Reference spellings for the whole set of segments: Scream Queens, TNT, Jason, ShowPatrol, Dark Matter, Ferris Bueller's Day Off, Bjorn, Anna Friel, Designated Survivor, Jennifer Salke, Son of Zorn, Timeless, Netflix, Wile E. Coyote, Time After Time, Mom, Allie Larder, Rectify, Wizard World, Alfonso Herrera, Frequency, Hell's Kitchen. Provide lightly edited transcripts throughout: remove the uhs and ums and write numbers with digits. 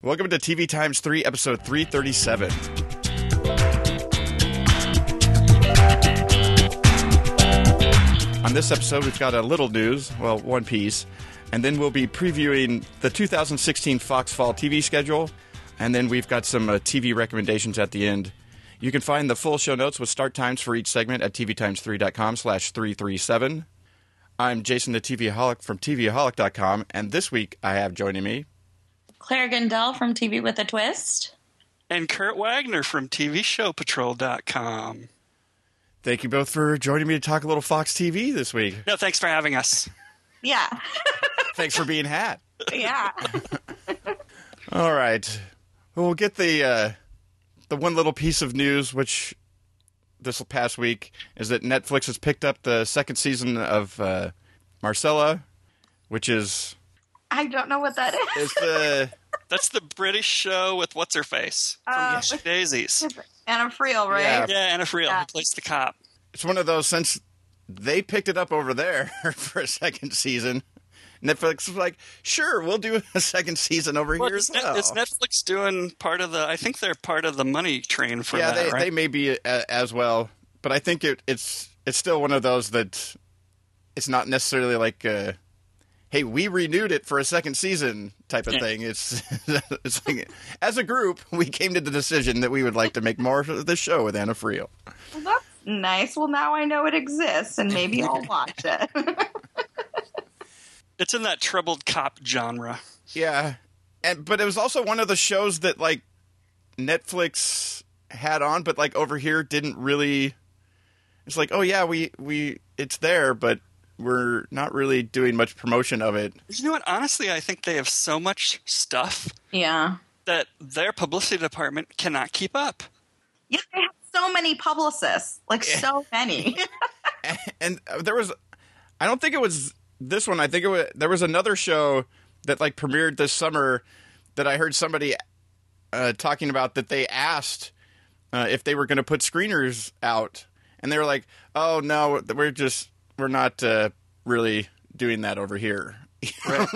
Welcome to TV Times 3, episode 337. On this episode, we've got a little news, well, one piece, and then we'll be previewing the 2016 Fox Fall TV schedule, and then we've got some TV recommendations at the end. You can find the full show notes with start times for each segment at tvtimes3.com/337. I'm Jason the TVaholic from TVwithATwist.com, and this week I have joining me Claire Gendel from TV with a Twist. And Curt Wagner from TVShowPatrol.com. Thank you both for joining me to talk a little Fox TV this week. No, thanks for having us. Yeah. Thanks for being had. Yeah. All right. Well, we'll get the one little piece of news, which this past week is that Netflix has picked up the second season of Marcella, which is... I don't know what that is. It's that's the British show with what's-her-face from Daisies. Anna Friel, right? Yeah, Anna Friel, who plays the cop. It's one of those, since they picked it up over there for a second season, Netflix was like, sure, we'll do a second season over here as well. Is Netflix doing part of the – I think they're part of the money train for that, right? Yeah, they may be as well. But I think it's still one of those that it's not necessarily like – hey, we renewed it for a second season type of thing. It's like, as a group, we came to the decision that we would like to make more of the show with Anna Friel. Well, that's nice. Well, now I know it exists, and maybe I'll watch it. It's in that troubled cop genre. Yeah. But it was also one of the shows that, like, Netflix had on, but, like, over here didn't really... It's like, oh, yeah, it's there, but... We're not really doing much promotion of it. You know what? Honestly, I think they have so much stuff that their publicity department cannot keep up. Yeah, they have so many publicists. Like, so many. and there was – I don't think it was this one. I think there was another show that, like, premiered this summer that I heard somebody talking about, that they asked if they were going to put screeners out. And they were like, oh, no, we're not really doing that over here. Right.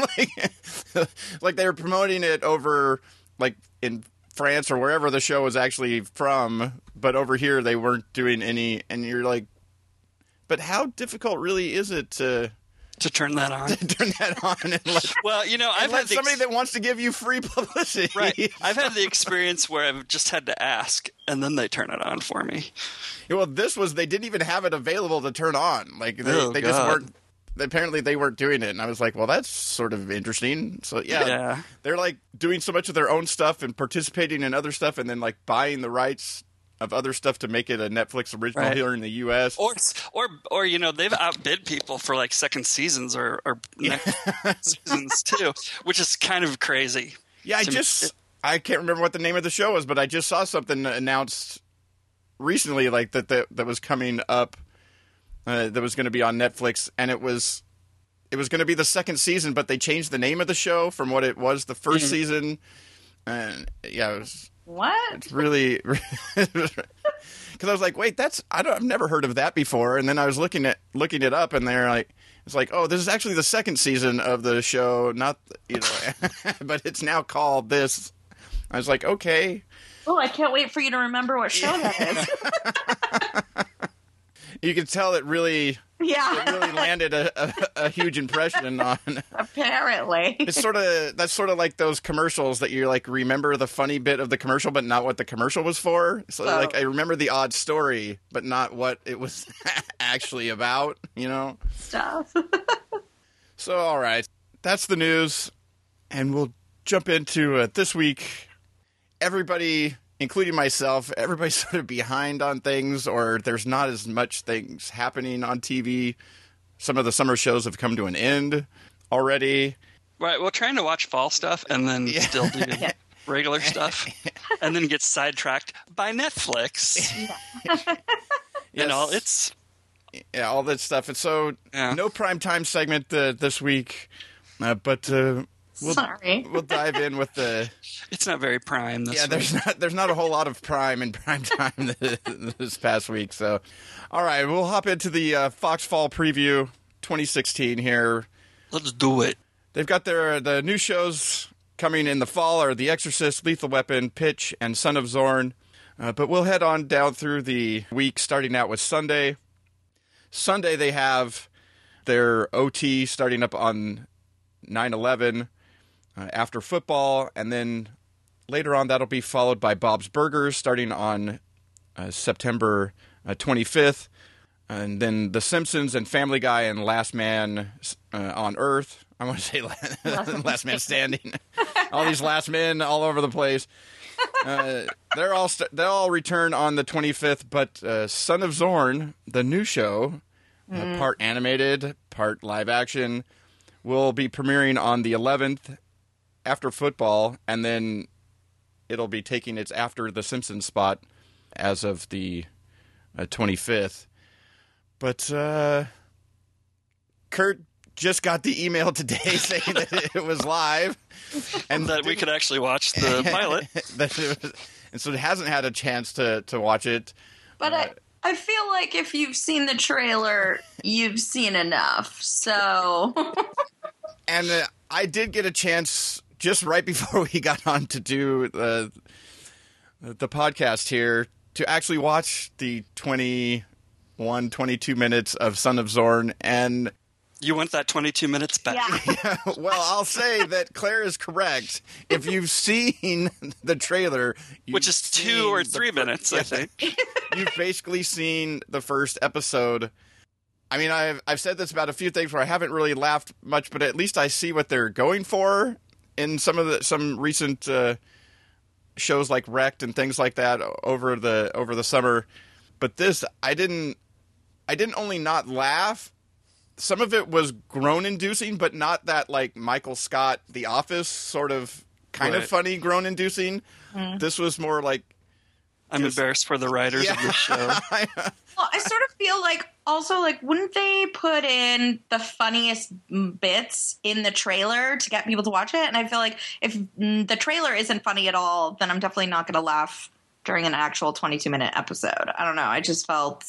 like they were promoting it over, like, in France or wherever the show was actually from, but over here they weren't doing any. And you're like, but how difficult really is it to turn that on? And well, you know, I've had somebody that wants to give you free publicity. Right. I've had the experience where I've just had to ask, and then they turn it on for me. Well, this was, they didn't even have it available to turn on. Like, they just weren't, apparently they weren't doing it. And I was like, well, that's sort of interesting. So, yeah. They're, like, doing so much of their own stuff and participating in other stuff, and then, like, buying the rights of other stuff to make it a Netflix original here in the U.S. Or you know, they've outbid people for, like, second seasons or next seasons, too, which is kind of crazy. Yeah, I can't remember what the name of the show was, but I just saw something announced recently, like, that was coming up, that was going to be on Netflix, and it was going to be the second season, but they changed the name of the show from what it was the first season, and it was... What? It's really, because I was like, wait, I've never heard of that before, and then I was looking it up, and they're like, it's like, oh, this is actually the second season of the show, not, you know, but it's now called this. I was like, okay. Oh, I can't wait for you to remember what show that is. You can tell it really landed a huge impression on. Apparently. That's sort of like those commercials that you, like, remember the funny bit of the commercial, but not what the commercial was for. So, like, I remember the odd story, but not what it was actually about, you know? Stuff. So, all right. That's the news. And we'll jump into this week. Everybody... including myself, everybody's sort of behind on things, or there's not as much things happening on TV. Some of the summer shows have come to an end already. Right, we're trying to watch fall stuff and then still do regular stuff, and then get sidetracked by Netflix and all its... Yeah, all that stuff. And so, no primetime segment this week, but... We'll dive in with the... It's not very prime this week. Yeah, there's not a whole lot of prime in prime time this past week. So, all right, we'll hop into the Fox Fall Preview 2016 here. Let's do it. They've got the new shows Coming in the fall are The Exorcist, Lethal Weapon, Pitch, and Son of Zorn. But we'll head on down through the week, starting out with Sunday. Sunday, they have their OT starting up on 9/11 after football. And then later on, that'll be followed by Bob's Burgers starting on September 25th. And then The Simpsons and Family Guy and Last Man on Earth. I want to say Last Man Standing. All these last men all over the place. They'll all return on the 25th, but Son of Zorn, the new show, part animated, part live action, will be premiering on the 11th after football, and then it'll be taking its after The Simpsons spot as of the 25th. But Curt just got the email today saying that it was live. And that we could actually watch the pilot. And so it hasn't had a chance to watch it. But I feel like if you've seen the trailer, you've seen enough. So. And I did get a chance just right before we got on to do the podcast here to actually watch the 22 minutes of Son of Zorn. And you want that 22 minutes back? Yeah. Yeah, well, I'll say that Claire is correct. If you've seen the trailer, which is 2 or 3 minutes, yeah, I think. You've basically seen the first episode. I mean, I've said this about a few things where I haven't really laughed much, but at least I see what they're going for in some recent shows like Wrecked and things like that over the summer. But this, I didn't only not laugh. Some of it was groan-inducing, but not that, like, Michael Scott, The Office, sort of kind of funny groan-inducing. Mm. This was more like... I'm embarrassed for the writers of this show. Well, I sort of feel like, also, like, wouldn't they put in the funniest bits in the trailer to get people to watch it? And I feel like if the trailer isn't funny at all, then I'm definitely not going to laugh during an actual 22-minute episode. I don't know. I just felt...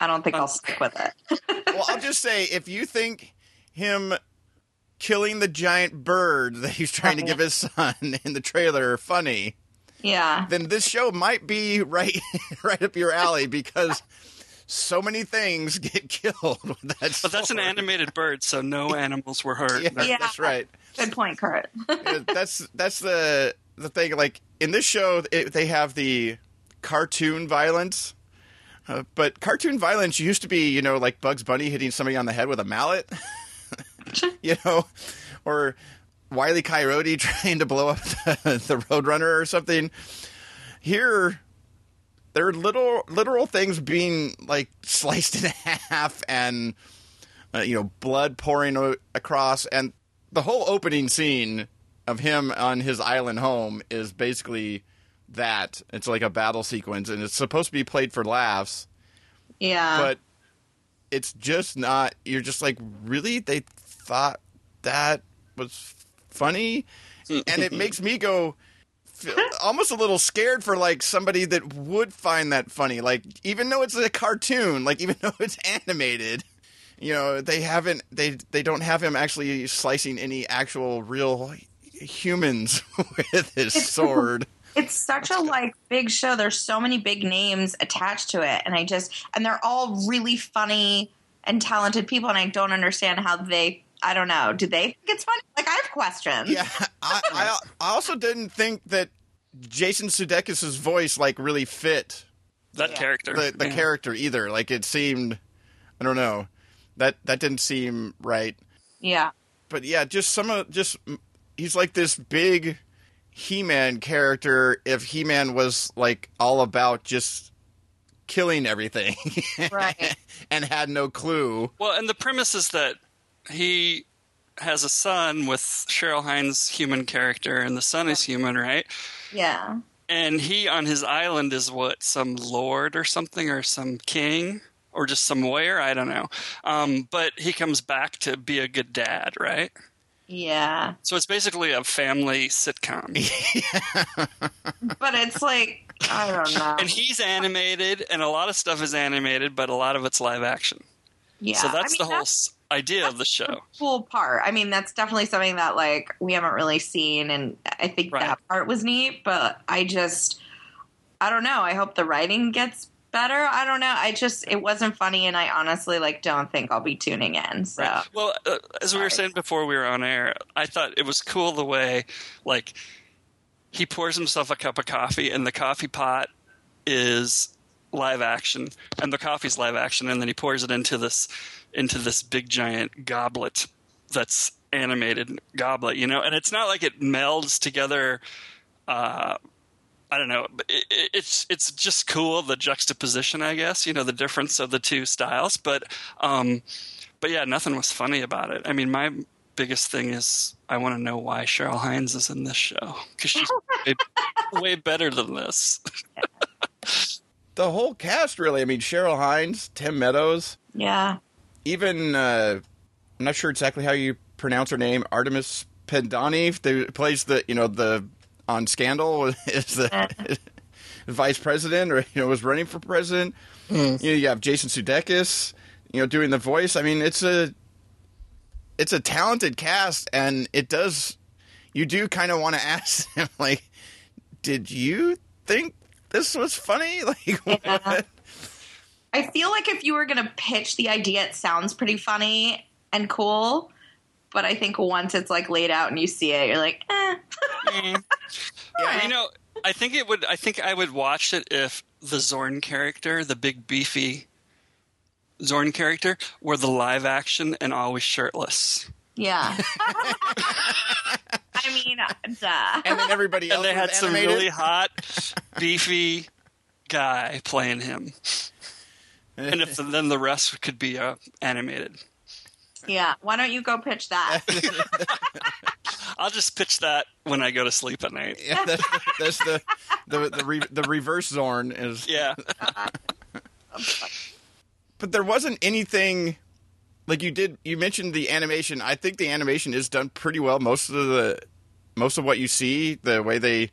I don't think I'll stick with it. Well, I'll just say, if you think him killing the giant bird that he's trying to give his son in the trailer funny, then this show might be right up your alley, because so many things get killed with that sword. But that's an animated bird, so no animals were hurt. Yeah, that's right. Good point, Curt. That's the thing. Like, in this show, they have the cartoon violence. But cartoon violence used to be, like Bugs Bunny hitting somebody on the head with a mallet, or Wile E. Coyote trying to blow up the Roadrunner or something. Here, there are literal things being, like, sliced in half and, blood pouring across. And the whole opening scene of him on his island home is basically... that it's like a battle sequence, and it's supposed to be played for laughs, but it's just not. You're just like, really, they thought that was funny? And it makes me go almost a little scared for, like, somebody that would find that funny, like, even though it's a cartoon, like, even though it's animated, they don't have him actually slicing any actual real humans with his sword. It's such a, like, big show. There's so many big names attached to it. And and they're all really funny and talented people. And I don't understand how I don't know. Do they think it's funny? Like, I have questions. Yeah. I also didn't think that Jason Sudeikis' voice, like, really fit that character. The character either. Like, it seemed, I don't know. That didn't seem right. Yeah. But yeah, he's like this big He-Man character if He-Man was, like, all about just killing everything. Right. And had no clue. Well, and the premise is that he has a son with Cheryl Hines' human character, and the son is human, right? Yeah. And he on his island is what, some lord or something, or some king, or just some warrior, I don't know. But he comes back to be a good dad, right? Yeah. So it's basically a family sitcom. But it's like, I don't know. And he's animated, and a lot of stuff is animated, but a lot of it's live action. Yeah. So that's the whole idea of the show. The cool part. I mean, that's definitely something that, like, we haven't really seen, and I think that part was neat, but I don't know. I hope the writing gets better. I don't know. It wasn't funny, and I honestly, like, don't think I'll be tuning in. So, well, as we were saying before we were on air, I thought it was cool the way, like, he pours himself a cup of coffee, and the coffee pot is live action, and the coffee's live action, and then he pours it into this big giant goblet that's animated goblet, you know. And it's not like it melds together. I don't know. It's just cool, the juxtaposition, I guess, you know, the difference of the two styles. But yeah, nothing was funny about it. I mean, my biggest thing is I want to know why Cheryl Hines is in this show, because she's way better than this. The whole cast, really. I mean, Cheryl Hines, Tim Meadows. Yeah. Even I'm not sure exactly how you pronounce her name, Artemis Pendani, who plays on Scandal, is the vice president, or, you know, was running for president. Mm. You know, you have Jason Sudeikis, you know, doing the voice. I mean, it's a talented cast, and it does, you do kind of want to ask them, like, did you think this was funny? Like, yeah. What? I feel like if you were going to pitch the idea, it sounds pretty funny and cool. But I think once it's, like, laid out and you see it, you're like, eh. Yeah, you know, I think I would watch it if the Zorn character, the big beefy Zorn character, were the live action and always shirtless. Yeah. I mean, duh. And then everybody else. And they had some really hot, beefy guy playing him. And if then the rest could be animated. Yeah, why don't you go pitch that? I'll just pitch that when I go to sleep at night. Yeah, that's the reverse Zorn is. Yeah. But there wasn't anything like you mentioned the animation. I think the animation is done pretty well. Most of what you see, the way they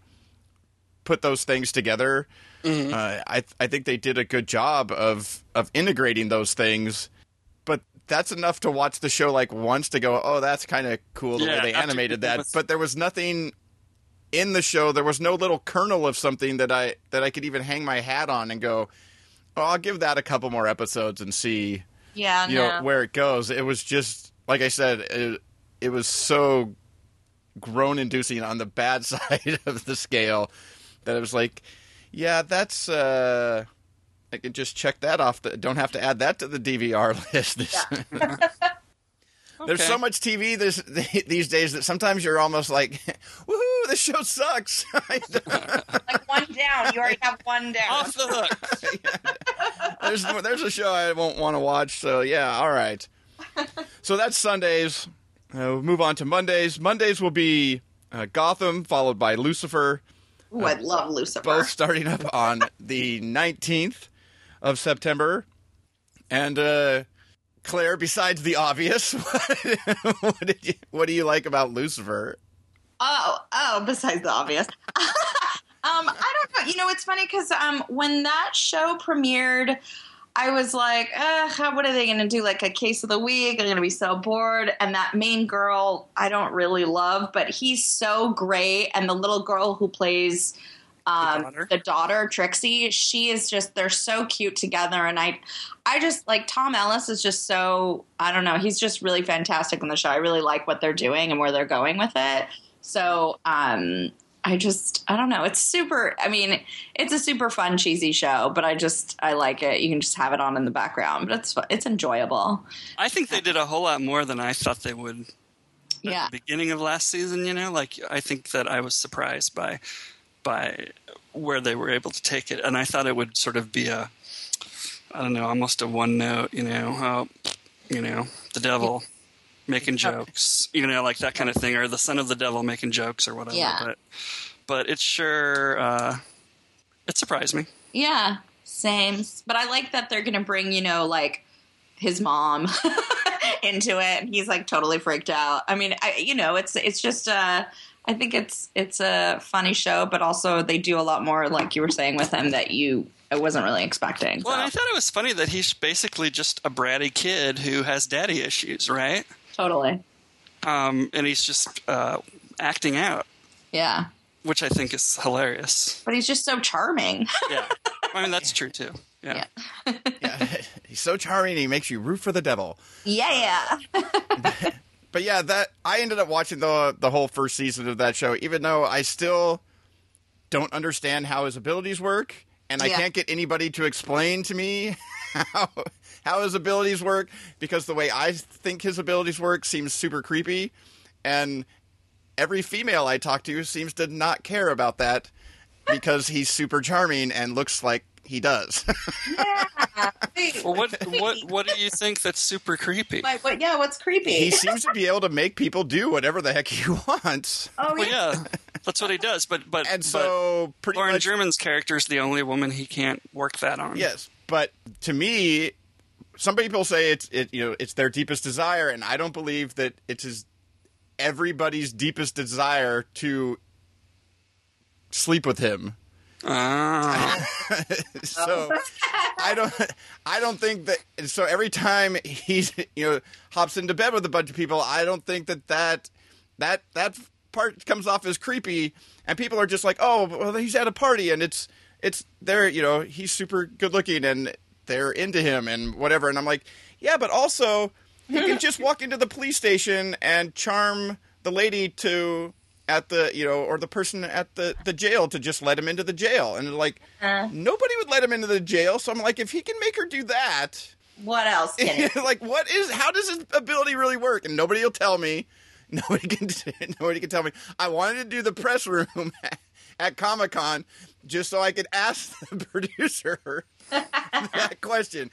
put those things together, mm-hmm. I think they did a good job of integrating those things. That's enough to watch the show, like, once to go, oh, that's kind of cool the way they animated that. But there was nothing in the show. There was no little kernel of something that I could even hang my hat on and go, oh, I'll give that a couple more episodes and see know, where it goes. It was just, like I said, it was so groan-inducing on the bad side of the scale that it was like, yeah, that's... I can just check that off. Don't have to add that to the DVR list. Yeah. There's so much TV these days that sometimes you're almost like, woohoo, this show sucks. Like one down. You already have one down. Off the hook. Yeah. There's a show I won't want to watch. So, yeah, all right. So that's Sundays. We'll move on to Mondays. Mondays will be Gotham, followed by Lucifer. Ooh, I love Lucifer. Both starting up on the 19th. Of September. And Claire, besides the obvious, what do you like about Lucifer? Oh, besides the obvious. I don't know. You know, it's funny because when that show premiered, I was like, what are they going to do? Like a case of the week? I'm going to be so bored. And that main girl, I don't really love, but he's so great. And the little girl who plays... the daughter, Trixie, she is just, they're so cute together. And I just like Tom Ellis is just so, I don't know. He's just really fantastic on the show. I really like what they're doing and where they're going with it. So, I don't know. It's a super fun, cheesy show, but I like it. You can just have it on in the background, but it's enjoyable. I think they did a whole lot more than I thought they would at the beginning of last season, you know, like I think that I was surprised by where they were able to take it. And I thought it would sort of be a, I don't know, almost a one note, you know, the devil making jokes, you know, like that kind of thing, or the son of the devil making jokes or whatever. Yeah. But it sure, it surprised me. Yeah, same. But I like that they're going to bring, you know, like his mom into it. He's like totally freaked out. I mean, it's just, I think it's a funny show, but also they do a lot more, like you were saying with him, that I wasn't really expecting. Well, so. And I thought it was funny that he's basically just a bratty kid who has daddy issues, right? Totally. And he's just acting out. Yeah. Which I think is hilarious. But he's just so charming. Yeah. I mean, that's true, too. Yeah. Yeah. Yeah. He's so charming, he makes you root for the devil. Yeah, yeah. But yeah, that I ended up watching the whole first season of that show, even though I still don't understand how his abilities work, and I can't get anybody to explain to me how his abilities work, because the way I think his abilities work seems super creepy, and every female I talk to seems to not care about that because he's super charming and looks like he does. Yeah. Well, what do you think that's super creepy? Like, what's creepy? He seems to be able to make people do whatever the heck he wants. Oh, well, yeah. That's what he does. But Lauren German's character is the only woman he can't work that on. Yes, but to me, some people say it's their deepest desire, and I don't believe that it's everybody's deepest desire to sleep with him. So I don't think that. So every time he's hops into bed with a bunch of people, I don't think that part comes off as creepy, and people are just like, oh, well, he's at a party and it's there, he's super good looking and they're into him and whatever. And I'm like, yeah, but also he can just walk into the police station and charm the lady to. At the, or the person at the jail to just let him into the jail. And like, nobody would let him into the jail. So I'm like, if he can make her do that. What else can he? Like, how does his ability really work? And nobody will tell me. Nobody can tell me. I wanted to do the press room at Comic-Con just so I could ask the producer that question.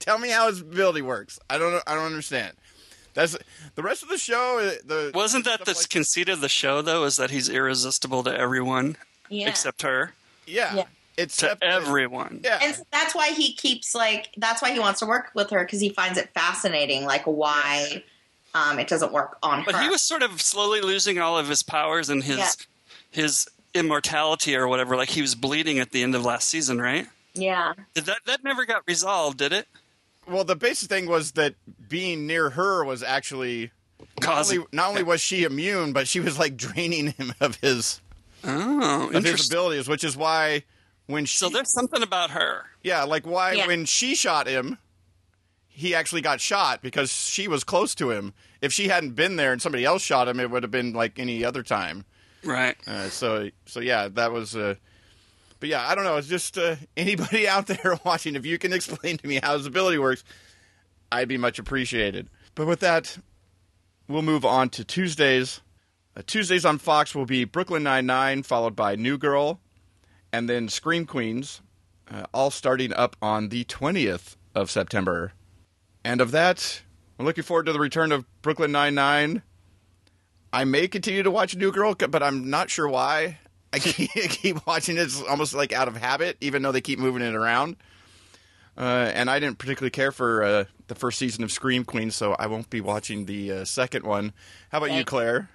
Tell me how his ability works. I don't understand. That's the rest of the show. Wasn't that the conceit of the show, though, is that he's irresistible to everyone except her? Yeah. Except to everyone. Yeah. And so that's why he keeps, that's why he wants to work with her, because he finds it fascinating, why it doesn't work on her. But he was sort of slowly losing all of his powers and his immortality or whatever. Like, he was bleeding at the end of last season, right? Yeah. That never got resolved, did it? Well, the basic thing was that being near her was actually not only was she immune, but she was draining him of his abilities, which is why when she. So there's something about her. Yeah, when she shot him, he actually got shot because she was close to him. If she hadn't been there and somebody else shot him, it would have been like any other time. Right. So yeah, that was. But yeah, I don't know. It's just anybody out there watching, if you can explain to me how his ability works, I'd be much appreciated. But with that, we'll move on to Tuesdays. Tuesdays on Fox will be Brooklyn Nine-Nine, followed by New Girl, and then Scream Queens, all starting up on the 20th of September. And of that, I'm looking forward to the return of Brooklyn Nine-Nine. I may continue to watch New Girl, but I'm not sure why. I keep watching it. It's almost like out of habit, even though they keep moving it around. And I didn't particularly care for the first season of Scream Queens, so I won't be watching the second one. How about you, Claire?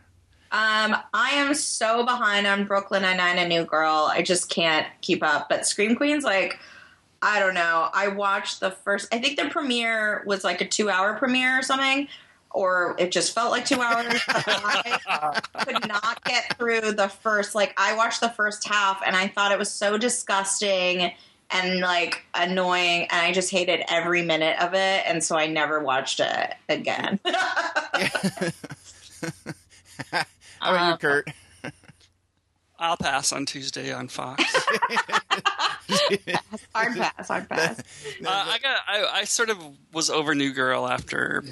I am so behind on Brooklyn Nine-Nine and New Girl. I just can't keep up. But Scream Queens, I don't know. I watched the first – I think the premiere was a 2-hour premiere or something. Or it just felt like 2 hours. I could not get through the first. I watched the first half, and I thought it was so disgusting and annoying, and I just hated every minute of it. And so I never watched it again. How about you, Curt? I'll pass on Tuesday on Fox. Hard pass. I sort of was over New Girl after.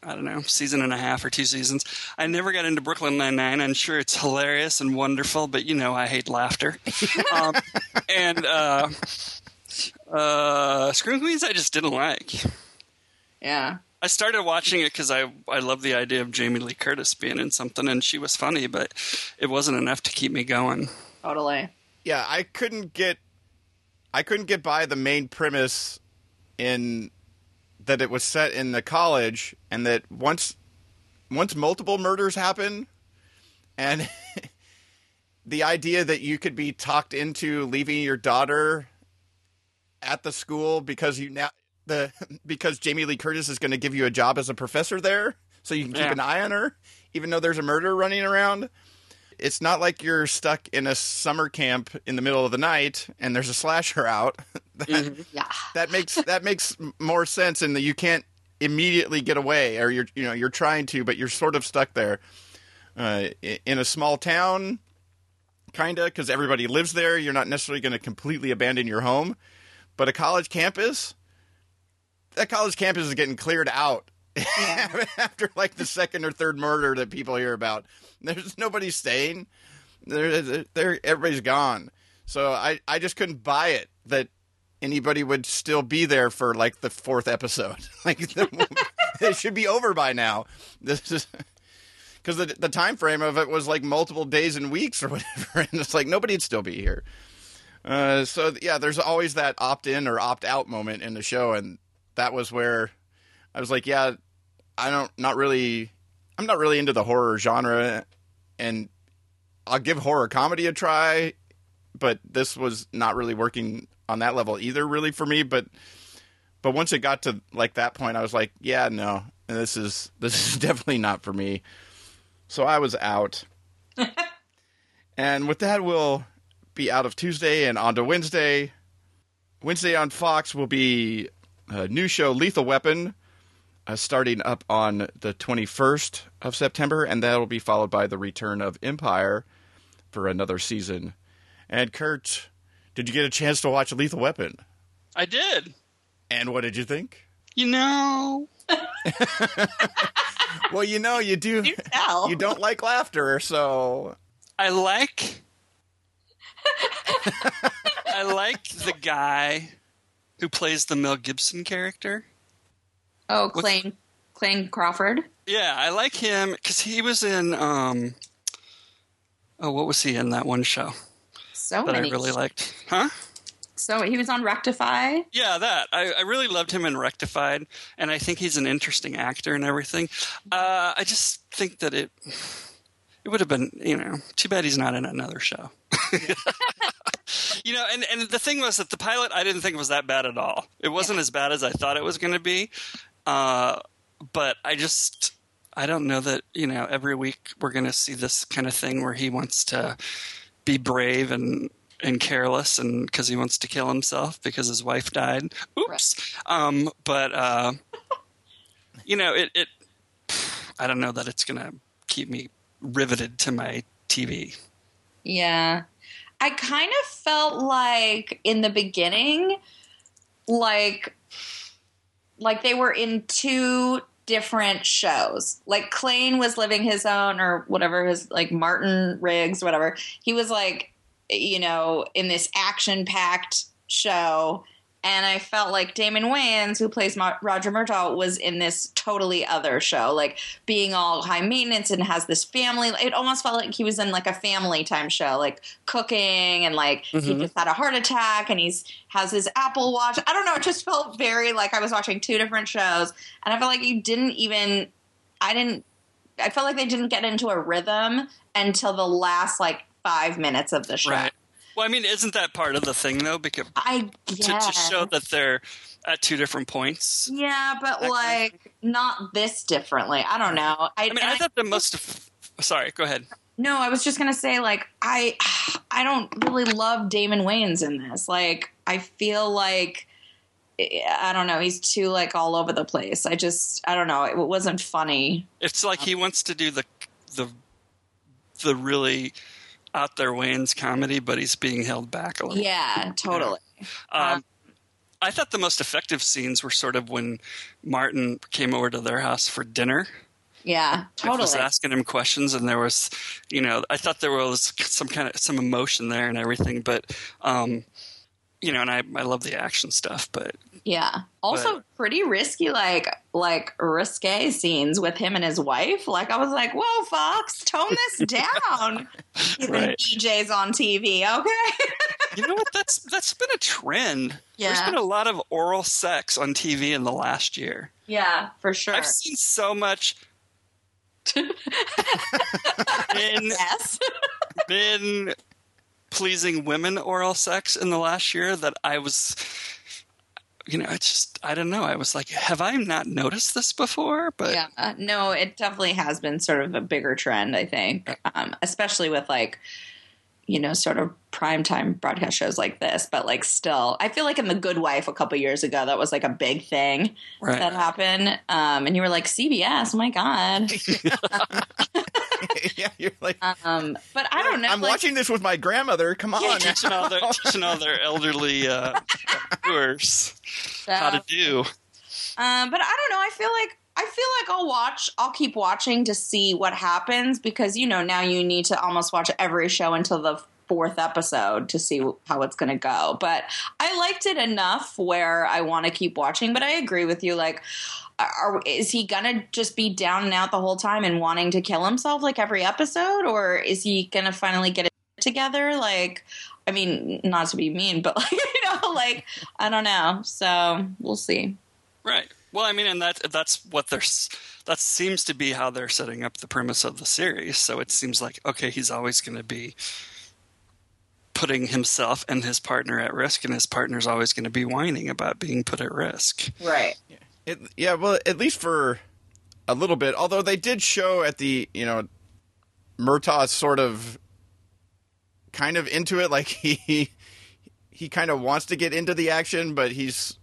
I don't know, season and a half or 2 seasons. I never got into Brooklyn Nine-Nine. I'm sure it's hilarious and wonderful, but I hate laughter. and Scream Queens I just didn't like. Yeah. I started watching it because I love the idea of Jamie Lee Curtis being in something, and she was funny, but it wasn't enough to keep me going. Totally. Yeah, I couldn't get by the main premise in that it was set in the college, and that once multiple murders happen, And the idea that you could be talked into leaving your daughter at the school because you now because Jamie Lee Curtis is going to give you a job as a professor there, so you can keep an eye on her, even though there's a murderer running around. It's not like you're stuck in a summer camp in the middle of the night and there's a slasher out. That makes more sense in that you can't immediately get away, or you're trying to, but you're sort of stuck there in a small town, kind of, because everybody lives there. You're not necessarily going to completely abandon your home, but a college campus. That college campus is getting cleared out. Yeah. After like the second or third murder that people hear about, there's nobody staying. Everybody's gone. So I just couldn't buy it that anybody would still be there for like the fourth episode. Like it should be over by now. This is because the time frame of it was like multiple days and weeks or whatever, and it's like nobody'd still be here. So yeah, there's always that opt in or opt out moment in the show, and that was where I was like, yeah. I'm not really into the horror genre, and I'll give horror comedy a try, but this was not really working on that level either really for me. But once it got to like that point, I was like, yeah, no, this is definitely not for me. So I was out. And with that, we'll be out of Tuesday and on to Wednesday. Wednesday on Fox will be a new show, Lethal Weapon, starting up on the 21st of September, and that will be followed by the return of Empire for another season. And Curt, did you get a chance to watch Lethal Weapon? I did. And what did you think? Well, you do. You don't like laughter, so I like the guy who plays the Mel Gibson character. Oh, Clayne Crawford. Yeah, I like him because he was in what was he in that one show? So that many I really liked, huh? So he was on Rectify. Yeah, that I really loved him in Rectified, and I think he's an interesting actor and everything. I just think that it would have been, too bad he's not in another show. And the thing was that the pilot I didn't think was that bad at all. It wasn't as bad as I thought it was going to be. But I don't know that, every week we're going to see this kind of thing where he wants to be brave and careless, and cause he wants to kill himself because his wife died. Oops. Right. But it I don't know that it's going to keep me riveted to my TV. Yeah. I kind of felt like in the beginning, like they were in two different shows. Like Clayne was living his own, or whatever, his like Martin Riggs, whatever. He was like, in this action-packed show, and I felt like Damon Wayans, who plays Roger Murtaugh, was in this totally other show, like being all high maintenance and has this family. It almost felt like he was in like a family time show, like cooking, and like he just had a heart attack and has his Apple Watch. I don't know. It just felt very like I was watching two different shows, and I felt like I felt like they didn't get into a rhythm until the last like 5 minutes of the show. Right. Well, isn't that part of the thing, though? Because I guess. To show that they're at two different points. Yeah, but like not this differently. I don't know. I thought the most. Sorry, go ahead. No, I was just gonna say like I don't really love Damon Wayans in this. Like I feel like I don't know. He's too like all over the place. I don't know. It wasn't funny. It's like he wants to do the really out there Wayne's comedy, but he's being held back a little. Yeah, totally. I thought the most effective scenes were sort of when Martin came over to their house for dinner. Yeah, totally. I was asking him questions, and there was, I thought there was some emotion there and everything, but, and I love the action stuff, but. Yeah. Also pretty risky, like risque scenes with him and his wife. Like I was like, whoa, Fox, tone this down. Even DJs on TV. Okay. You know what? That's been a trend. Yeah. There's been a lot of oral sex on TV in the last year. Yeah, for sure. I've seen so much Yes. Been pleasing women oral sex in the last year that I was, you know, it's just, I don't know. I was like, have I not noticed this before? But yeah, no, it definitely has been sort of a bigger trend, I think, especially with like, you know, sort of primetime broadcast shows like this, but like still, I feel like in The Good Wife a couple years ago, that was like a big thing that happened. And you were like, CBS, oh my God. Yeah, you're like, but I don't know. I'm like, watching this with my grandmother. Come on. Yeah. Teaching all their elderly viewers how to do. But I don't know. I feel like I'll keep watching to see what happens because, you know, now you need to almost watch every show until the 4th episode to see how it's going to go. But I liked it enough where I want to keep watching, but I agree with you. Like, is he going to just be down and out the whole time and wanting to kill himself like every episode? Or is he going to finally get it together? Like, I mean, not to be mean, but like, you know, like, I don't know. So we'll see. Right. Well, I mean, and that's what that seems to be how they're setting up the premise of the series. So it seems like, okay, he's always going to be putting himself and his partner at risk, and his partner's always going to be whining about being put at risk. Right. Yeah, well, at least for a little bit. Although they did show at the, you know, Murtaugh's sort of kind of into it. Like he kind of wants to get into the action, but he's,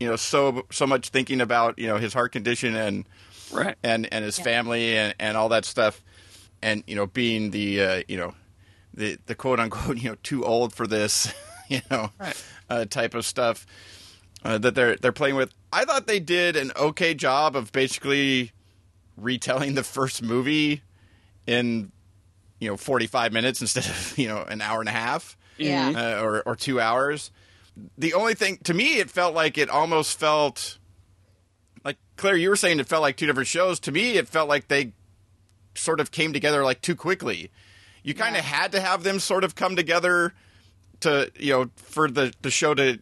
you know, so much thinking about, you know, his heart condition and his family and all that stuff, and, you know, being the you know, the quote unquote, you know, too old for this, you know, type of stuff that they're playing with. I thought they did an okay job of basically retelling the first movie in, you know, 45 minutes instead of, you know, an hour and a half or 2 hours. The only thing, to me, it felt like it almost felt like, Claire, you were saying it felt like two different shows. To me, it felt like they sort of came together like too quickly. You kind of had to have them sort of come together to, you know, for the show to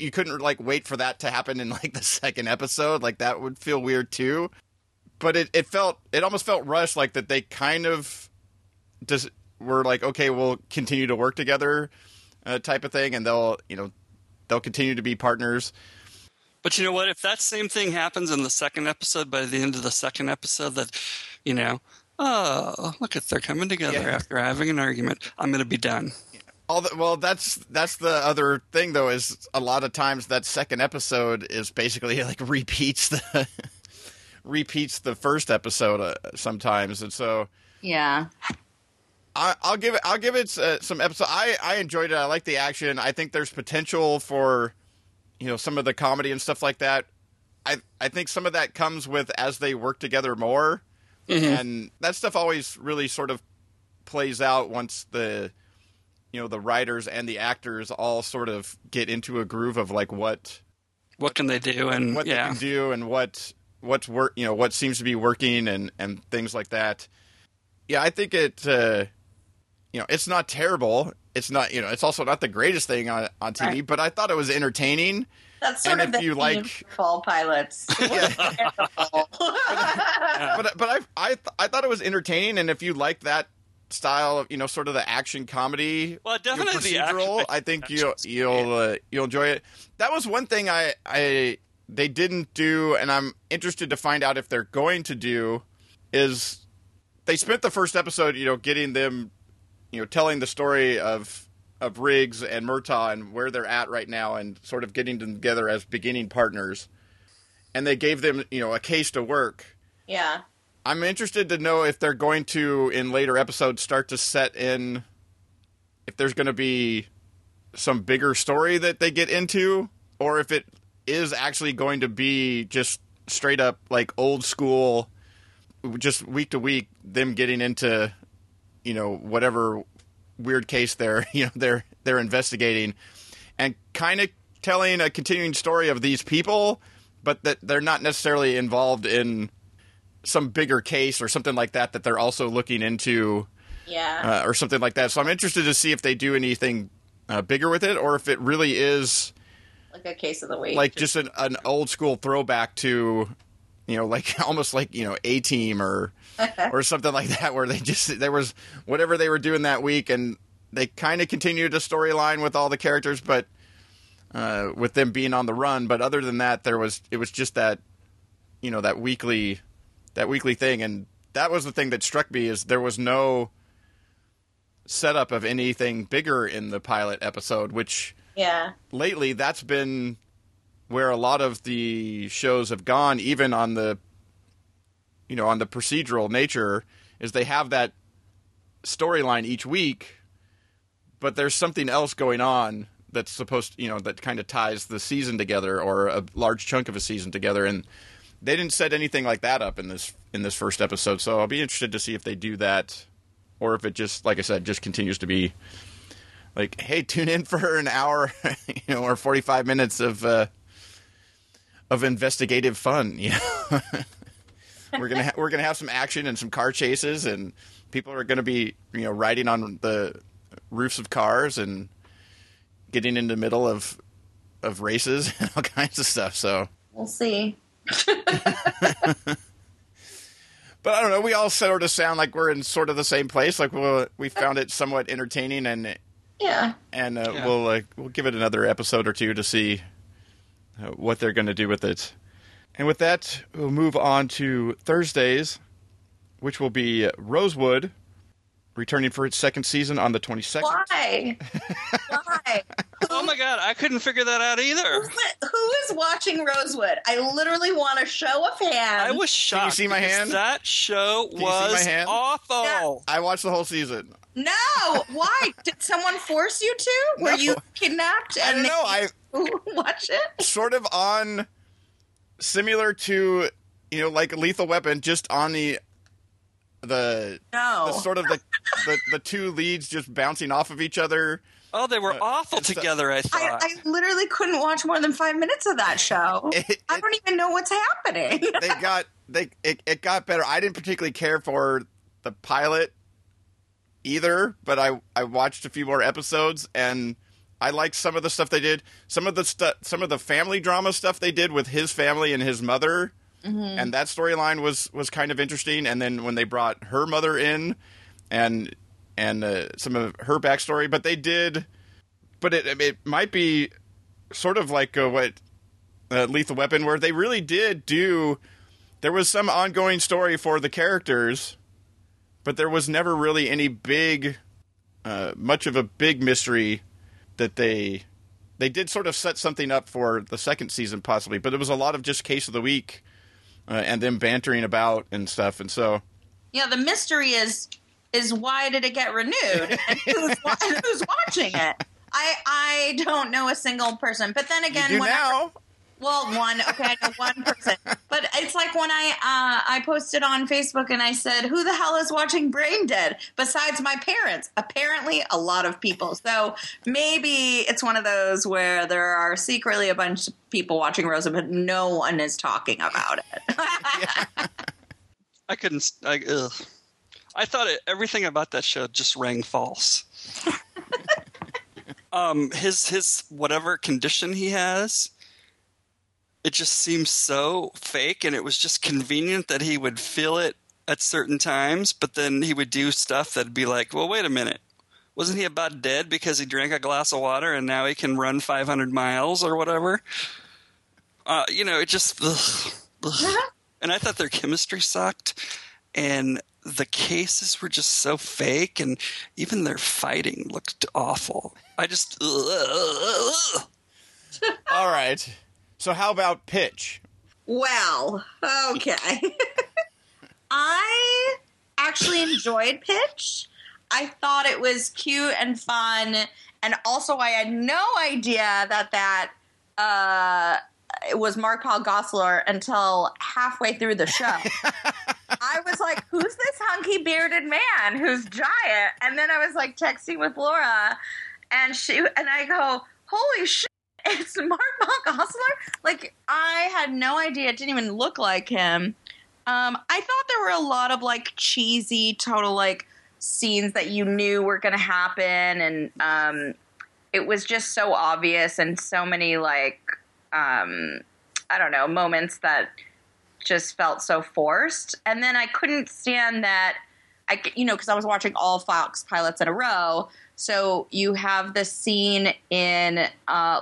you couldn't like wait for that to happen in like the second episode. Like that would feel weird too. But it almost felt rushed, like that they kind of just were like, okay, we'll continue to work together. Type of thing, and they'll continue to be partners. But you know what? If that same thing happens in the second episode, by the end of the second episode, that, you know, oh, look, they're coming together after having an argument, I'm going to be done. Yeah. Well, that's the other thing, though, is a lot of times that second episode is basically like repeats the first episode sometimes, and so yeah. I'll give it some episodes. I enjoyed it. I like the action. I think there's potential for, you know, some of the comedy and stuff like that. I think some of that comes with as they work together more, and that stuff always really sort of plays out once the, you know, the writers and the actors all sort of get into a groove of like what can they do and what they can do and what's work, you know, what seems to be working and things like that. Yeah, I think it. You know, it's not terrible. It's not, you know, it's also not the greatest thing on TV, but I thought it was entertaining. That's sort and of if the you like fall pilots. But I thought it was entertaining, and if you like that style of, you know, sort of the action comedy, well, definitely procedural, the action, I think you'll enjoy it. That was one thing they didn't do, and I'm interested to find out if they're going to do is they spent the first episode, you know, getting them, you know, telling the story of Riggs and Murtaugh and where they're at right now and sort of getting them together as beginning partners. And they gave them, you know, a case to work. Yeah. I'm interested to know if they're going to, in later episodes, start to set in if there's going to be some bigger story that they get into, or if it is actually going to be just straight up like old school, just week to week, them getting into, you know, whatever weird case they're investigating, and kind of telling a continuing story of these people, but that they're not necessarily involved in some bigger case or something like that they're also looking into, or something like that. So I'm interested to see if they do anything bigger with it, or if it really is like a case of the week, like just an old school throwback to, you know, like almost like, you know, A-Team or something like that, where they just, there was whatever they were doing that week, and they kind of continued a storyline with all the characters, but with them being on the run. But other than that, it was just that, you know, that weekly thing. And that was the thing that struck me, is there was no setup of anything bigger in the pilot episode, which lately that's been where a lot of the shows have gone, even on the, you know, on the procedural nature, is they have that storyline each week, but there's something else going on that's supposed to, you know, that kind of ties the season together, or a large chunk of a season together. And they didn't set anything like that up in this first episode. So I'll be interested to see if they do that, or if it just, like I said, just continues to be like, hey, tune in for an hour, you know, or 45 minutes of investigative fun. You know, we're gonna have some action and some car chases, and people are gonna be, you know, riding on the roofs of cars and getting in the middle of races and all kinds of stuff. So we'll see. But I don't know, we all sort of sound like we're in sort of the same place. Like we found it somewhat entertaining, and we'll give it another episode or two to see what they're going to do with it. And with that, we'll move on to Thursdays, which will be Rosewood, returning for its second season on the 22nd. Why? Oh my God, I couldn't figure that out either. Who is watching Rosewood? I literally want a show of hands. I was shocked. Can you see my hand? That show was awful. No. I watched the whole season. No, why? Did someone force you to? Were you kidnapped? And I don't know. I watch it. Sort of on, similar to, you know, like Lethal Weapon, just on the sort of the two leads just bouncing off of each other. Oh, they were awful together, I thought. I literally couldn't watch more than 5 minutes of that show. I don't even know what's happening. It got better. I didn't particularly care for the pilot either, but I watched a few more episodes, and I liked some of the stuff they did. Some of the family drama stuff they did with his family and his mother. Mm-hmm. And that storyline was kind of interesting. And then when they brought her mother in and some of her backstory, it might be sort of like what Lethal Weapon, where they really did do, there was some ongoing story for the characters, but there was never really any much of a big mystery that they did sort of set something up for the second season possibly, but it was a lot of just case of the week. And them bantering about and stuff, and so the mystery is why did it get renewed, and who's watching it? I don't know a single person. But then again, you do now. I know one person, but it's like when I posted on Facebook and I said, "Who the hell is watching Brain Dead besides my parents?" Apparently, a lot of people. So maybe it's one of those where there are secretly a bunch of people watching Rosa, but no one is talking about it. I thought everything about that show just rang false. His whatever condition he has, it just seems so fake, and it was just convenient that he would feel it at certain times, but then he would do stuff that'd be like, well, wait a minute. Wasn't he about dead because he drank a glass of water and now he can run 500 miles or whatever? You know, it just And I thought their chemistry sucked, and the cases were just so fake, and even their fighting looked awful. I just All right. So how about Pitch? Well, okay. I actually enjoyed Pitch. I thought it was cute and fun. And also I had no idea that it was Mark-Paul Gosselaar until halfway through the show. I was like, who's this hunky bearded man who's giant? And then I was like texting with Laura, and I go, holy shit. It's Mark-Paul Gosselaar. Like, I had no idea. It didn't even look like him. I thought there were a lot of, like, cheesy, total, like, scenes that you knew were going to happen. And it was just so obvious, and so many, like, moments that just felt so forced. And then I couldn't stand that, because I was watching all Fox pilots in a row. So you have the scene in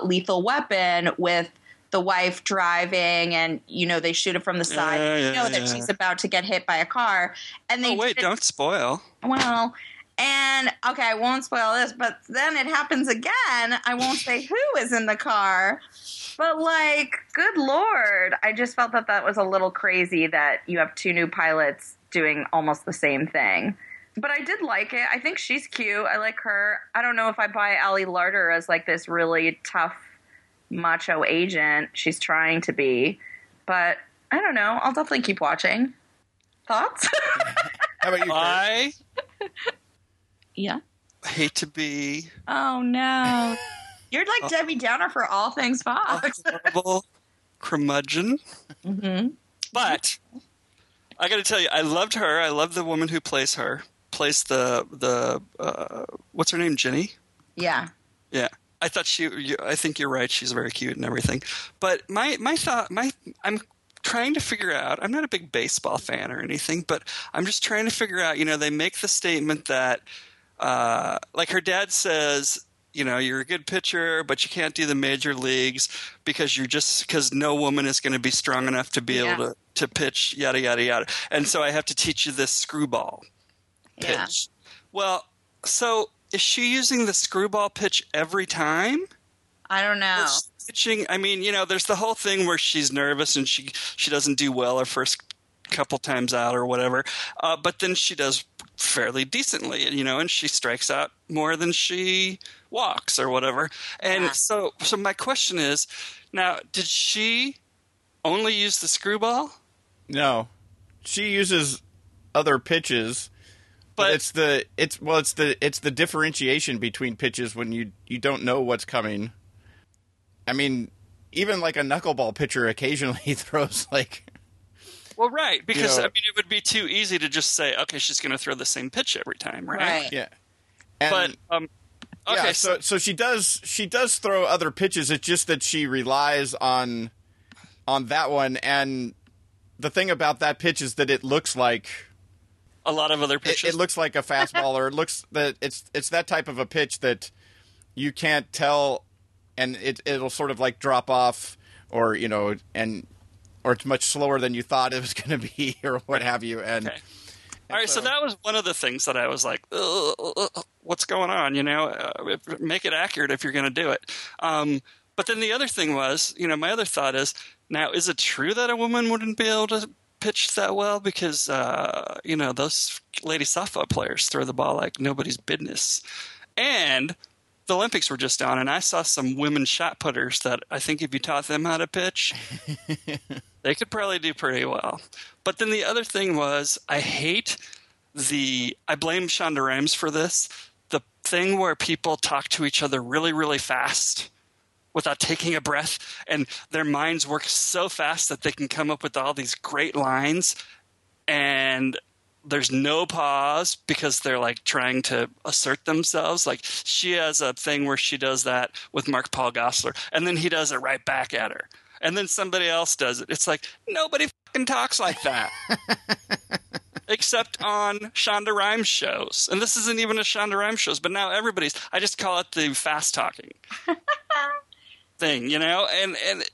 Lethal Weapon with the wife driving and, they shoot it from the side. That she's about to get hit by a car. And they don't spoil. Well... And, okay, I won't spoil this, but then it happens again. I won't say who is in the car, but, good Lord. I just felt that was a little crazy that you have two new pilots doing almost the same thing. But I did like it. I think she's cute. I like her. I don't know if I buy Allie Larder as, this really tough macho agent she's trying to be. But I don't know. I'll definitely keep watching. Thoughts? How about you, Chris? Yeah. I hate to be. Oh, no. You're Debbie Downer for all things Fox. A horrible curmudgeon. Mm-hmm. But I got to tell you, I loved her. I loved the woman who plays her. Plays the what's her name? Jenny? Yeah. Yeah. I thought I think you're right. She's very cute and everything. But I'm trying to figure out, I'm not a big baseball fan or anything, but I'm just trying to figure out, they make the statement that, her dad says, you're a good pitcher, but you can't do the major leagues because no woman is going to be strong enough to be able to pitch, yada, yada, yada. And so I have to teach you this screwball pitch. Yeah. Well, so is she using the screwball pitch every time? I don't know. Pitching, there's the whole thing where she's nervous and she doesn't do well her first couple times out or whatever. But then she does fairly decently, and she strikes out more than she walks or whatever. And so my question is, now, did she only use the screwball? No. She uses other pitches. But it's the differentiation between pitches when you don't know what's coming. I mean, even a knuckleball pitcher occasionally throws Well, right, because it would be too easy to just say, okay, she's going to throw the same pitch every time, right? Yeah. And, but okay, yeah, so she does throw other pitches. It's just that she relies on that one, and the thing about that pitch is that it looks like a lot of other pitches. It looks like a fastball, or it looks that it's that type of a pitch that you can't tell. And it'll sort of drop off, or or it's much slower than you thought it was going to be, or what have you. And okay. All right, so that was one of the things that I was like, "What's going on?" Make it accurate if you're going to do it. But then the other thing was, my other thought is, now is it true that a woman wouldn't be able to pitch that well? Because those lady softball players throw the ball like nobody's business, and the Olympics were just on, and I saw some women shot putters that I think if you taught them how to pitch, they could probably do pretty well. But then the other thing was, I blame Shonda Rhimes for this, the thing where people talk to each other really, really fast without taking a breath, and their minds work so fast that they can come up with all these great lines, and there's no pause because they're trying to assert themselves. She has a thing where she does that with Mark-Paul Gosselaar, and then he does it right back at her, and then somebody else does it. It's nobody fucking talks like that except on Shonda Rhimes shows, and this isn't even a Shonda Rhimes shows, but now everybody's. I just call it the fast talking thing, and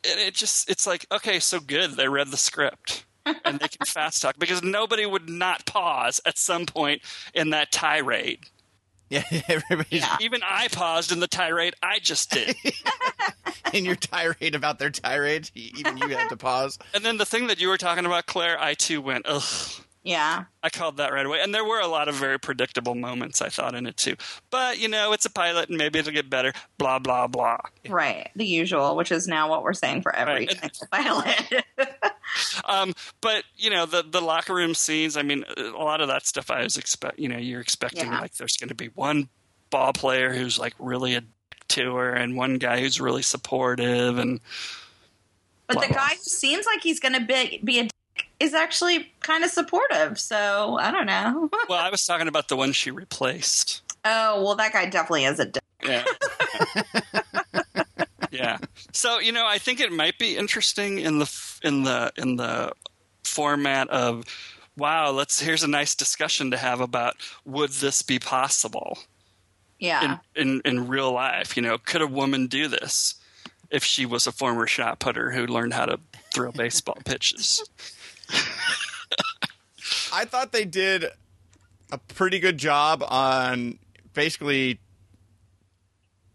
it just okay, so good they read the script. And they can fast talk because nobody would not pause at some point in that tirade. Yeah, everybody's... Even I paused in the tirade I just did. In your tirade about their tirade, even you had to pause. And then the thing that you were talking about, Claire, I too went, ugh. Yeah. I called that right away. And there were a lot of very predictable moments, I thought, in it too. But, it's a pilot and maybe it'll get better. Blah, blah, blah. Right. The usual, which is now what we're saying for every pilot. But the locker room scenes, a lot of that stuff I was you're expecting there's going to be one ball player who's really a dick to her and one guy who's really supportive and but blah, the blah. Guy who seems like he's going to be a dick is actually kind of supportive, so I don't know. Well, I was talking about the one she replaced. Oh, well, that guy definitely is a dick. Yeah. Yeah. So, I think it might be interesting in the format of, wow, here's a nice discussion to have about, would this be possible? Yeah. In real life, you know, could a woman do this if she was a former shot putter who learned how to throw baseball pitches? I thought they did a pretty good job on basically,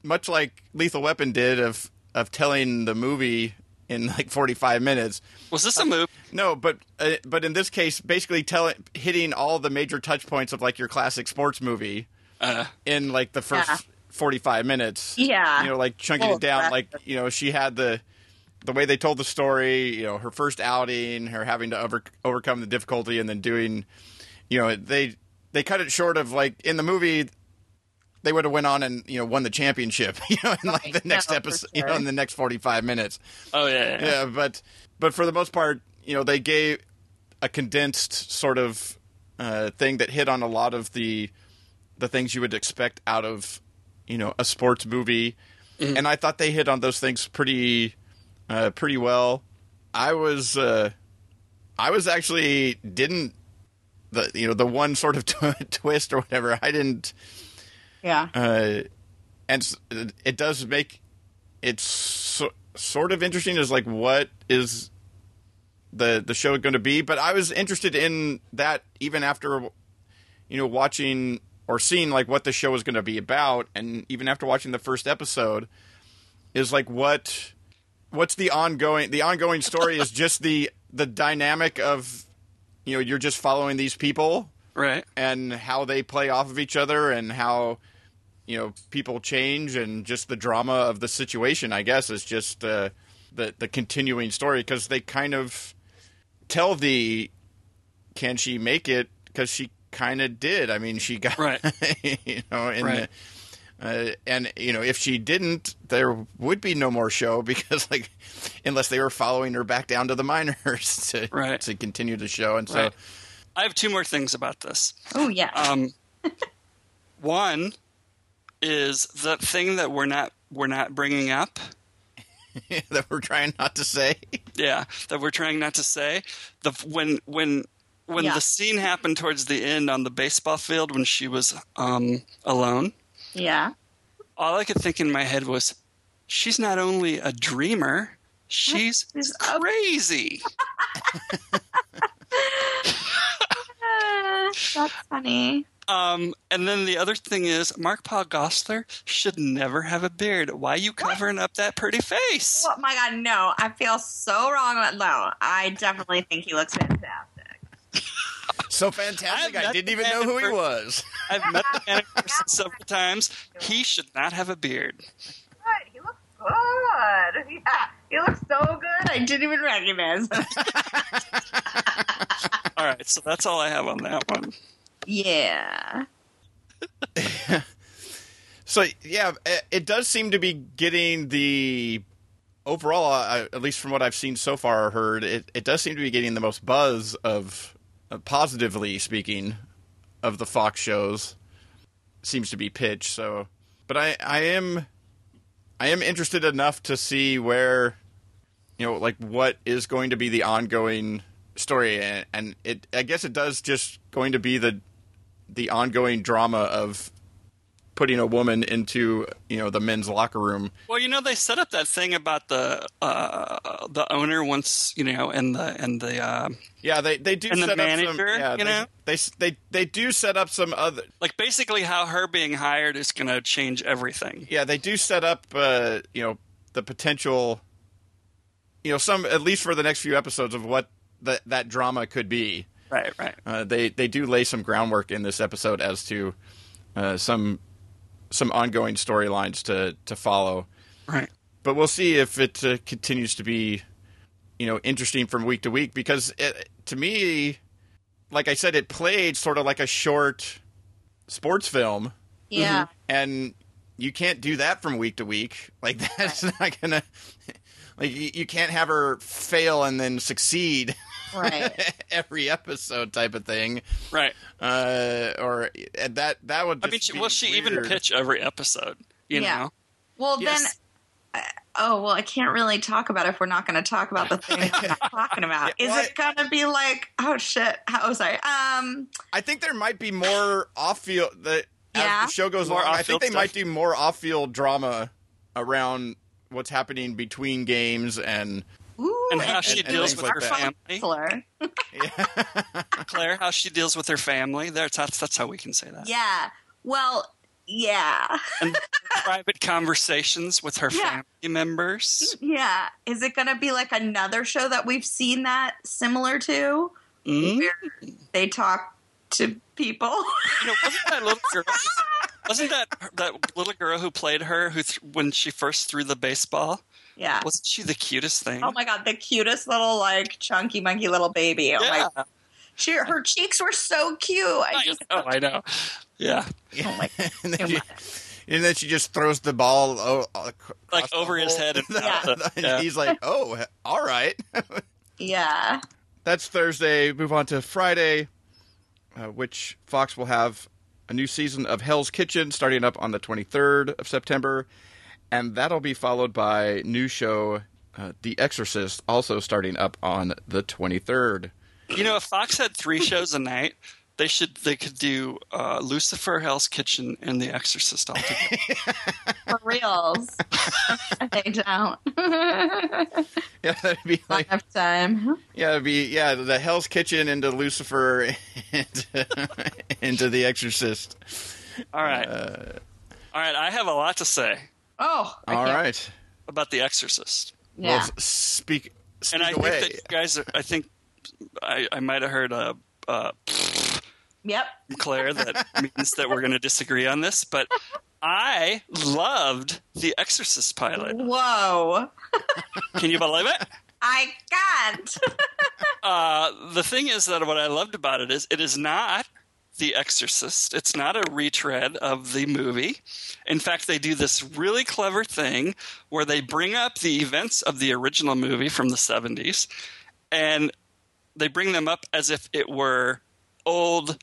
much like Lethal Weapon did, of telling the movie in like 45 minutes. Was this a movie? No, but in this case, basically hitting all the major touch points of like your classic sports movie. In like the first 45 minutes, you know, like chunking it down, like, you know, she had the way they told the story, you know, her first outing, her having to overcome the difficulty, and then doing, you know, they cut it short of like in the movie they would have went on and, you know, won the championship, you know, in like the next episode, you know, in the next 45 minutes. Oh yeah. But for the most part, you know, they gave a condensed sort of thing that hit on a lot of the things you would expect out of, you know, a sports movie. Mm-hmm. And I thought they hit on those things pretty well. I was actually the one sort of twist or whatever. I didn't. Yeah. And it does make it sort of interesting is like, what is the show going to be? But I was interested in that even after, you know, watching or seeing like what the show was going to be about, and even after watching the first episode, is like what's the ongoing story is just the dynamic of, you know, you're just following these people, right, and how they play off of each other, and how, you know, people change, and just the drama of the situation, I guess, is just the continuing story, because they kind of tell can she make it, because she kind of did. I mean, she got right. You know, and you know, if she didn't, there would be no more show, because like, unless they were following her back down to the minors to continue the show. And so, I have two more things about this. Oh yeah. One is the thing that we're not bringing up. That we're trying not to say. Yeah, that we're trying not to say. When the scene happened towards the end on the baseball field when she was alone, all I could think in my head was, she's not only a dreamer, she's crazy. That's funny. And then the other thing is, Mark-Paul Gosselaar should never have a beard. Why are you covering up that pretty face? Oh my God, no! I feel so wrong. No, I definitely think he looks fantastic. So fantastic! I didn't even know who he was. I've met the man in person several times. He should not have a beard. Good. He looks good. Yeah, he looks so good. I didn't even recognize him. All right, so that's all I have on that one. Yeah. So yeah, it does seem to be getting the overall, at least from what I've seen so far or heard, it does seem to be getting the most buzz of. Positively speaking, of the Fox shows, seems to be Pitch. So, but I am interested enough to see where, you know, like what is going to be the ongoing story, and it, I guess it does just going to be the ongoing drama of putting a woman into, you know, the men's locker room. Well, you know, they set up that thing about the owner once, you know, and they do and set the manager, up some, you know, they do set up some other, like basically how her being hired is going to change everything. Yeah, they do set up you know, the potential, you know, some, at least for the next few episodes, of what that drama could be. Right. They do lay some groundwork in this episode as to some ongoing storylines to follow. Right. But we'll see if it continues to be, you know, interesting from week to week, because it, to me, like I said, it played sort of like a short sports film. Yeah. And you can't do that from week to week. Like, that's not going to – like, you can't have her fail and then succeed. Right. Every episode type of thing. Right. Or that would just be weird. She even pitch every episode, you know? Well, then oh, well, I can't really talk about it if we're not going to talk about the thing I'm not talking about. Is it going to be like, oh, shit. Oh, sorry. I think there might be more off-field. As the show goes along, I think they might do more off-field drama around what's happening between games and... Ooh, and how she deals with her family. Claire, how she deals with her family. That's how we can say that. Yeah. Well, yeah. And private conversations with her family members. Yeah. Is it going to be like another show that we've seen that similar to? Mm-hmm. Where they talk to people. You know, wasn't that little girl? Wasn't that little girl who played her when she first threw the baseball? Yeah. Wasn't she the cutest thing? Oh, my God. The cutest little, like, chunky monkey little baby. Yeah. Oh, my God. Her cheeks were so cute. I know. Yeah. Oh, my God. And then she just throws the ball like over his head. And he's like, oh, all right. Yeah. That's Thursday. Move on to Friday, which Fox will have a new season of Hell's Kitchen starting up on the 23rd of September. And that'll be followed by new show, The Exorcist, also starting up on the 23rd. You know, if Fox had 3 shows a night, they could do Lucifer, Hell's Kitchen, and The Exorcist all together. For reals. They don't. Yeah, that'd be like enough time. Yeah, it'd be the Hell's Kitchen into Lucifer and into The Exorcist. All right. I have a lot to say. Oh, all right. About The Exorcist. Yeah. Well, speak and I away. Think that you guys are, I think I might have heard a yep from Claire that means that we're going to disagree on this, but I loved The Exorcist pilot. Whoa. Can you believe it? I can't. The thing is that what I loved about it is it is not The Exorcist. It's not a retread of the movie. In fact, they do this really clever thing where they bring up the events of the original movie from the 70s, and they bring them up as if it were old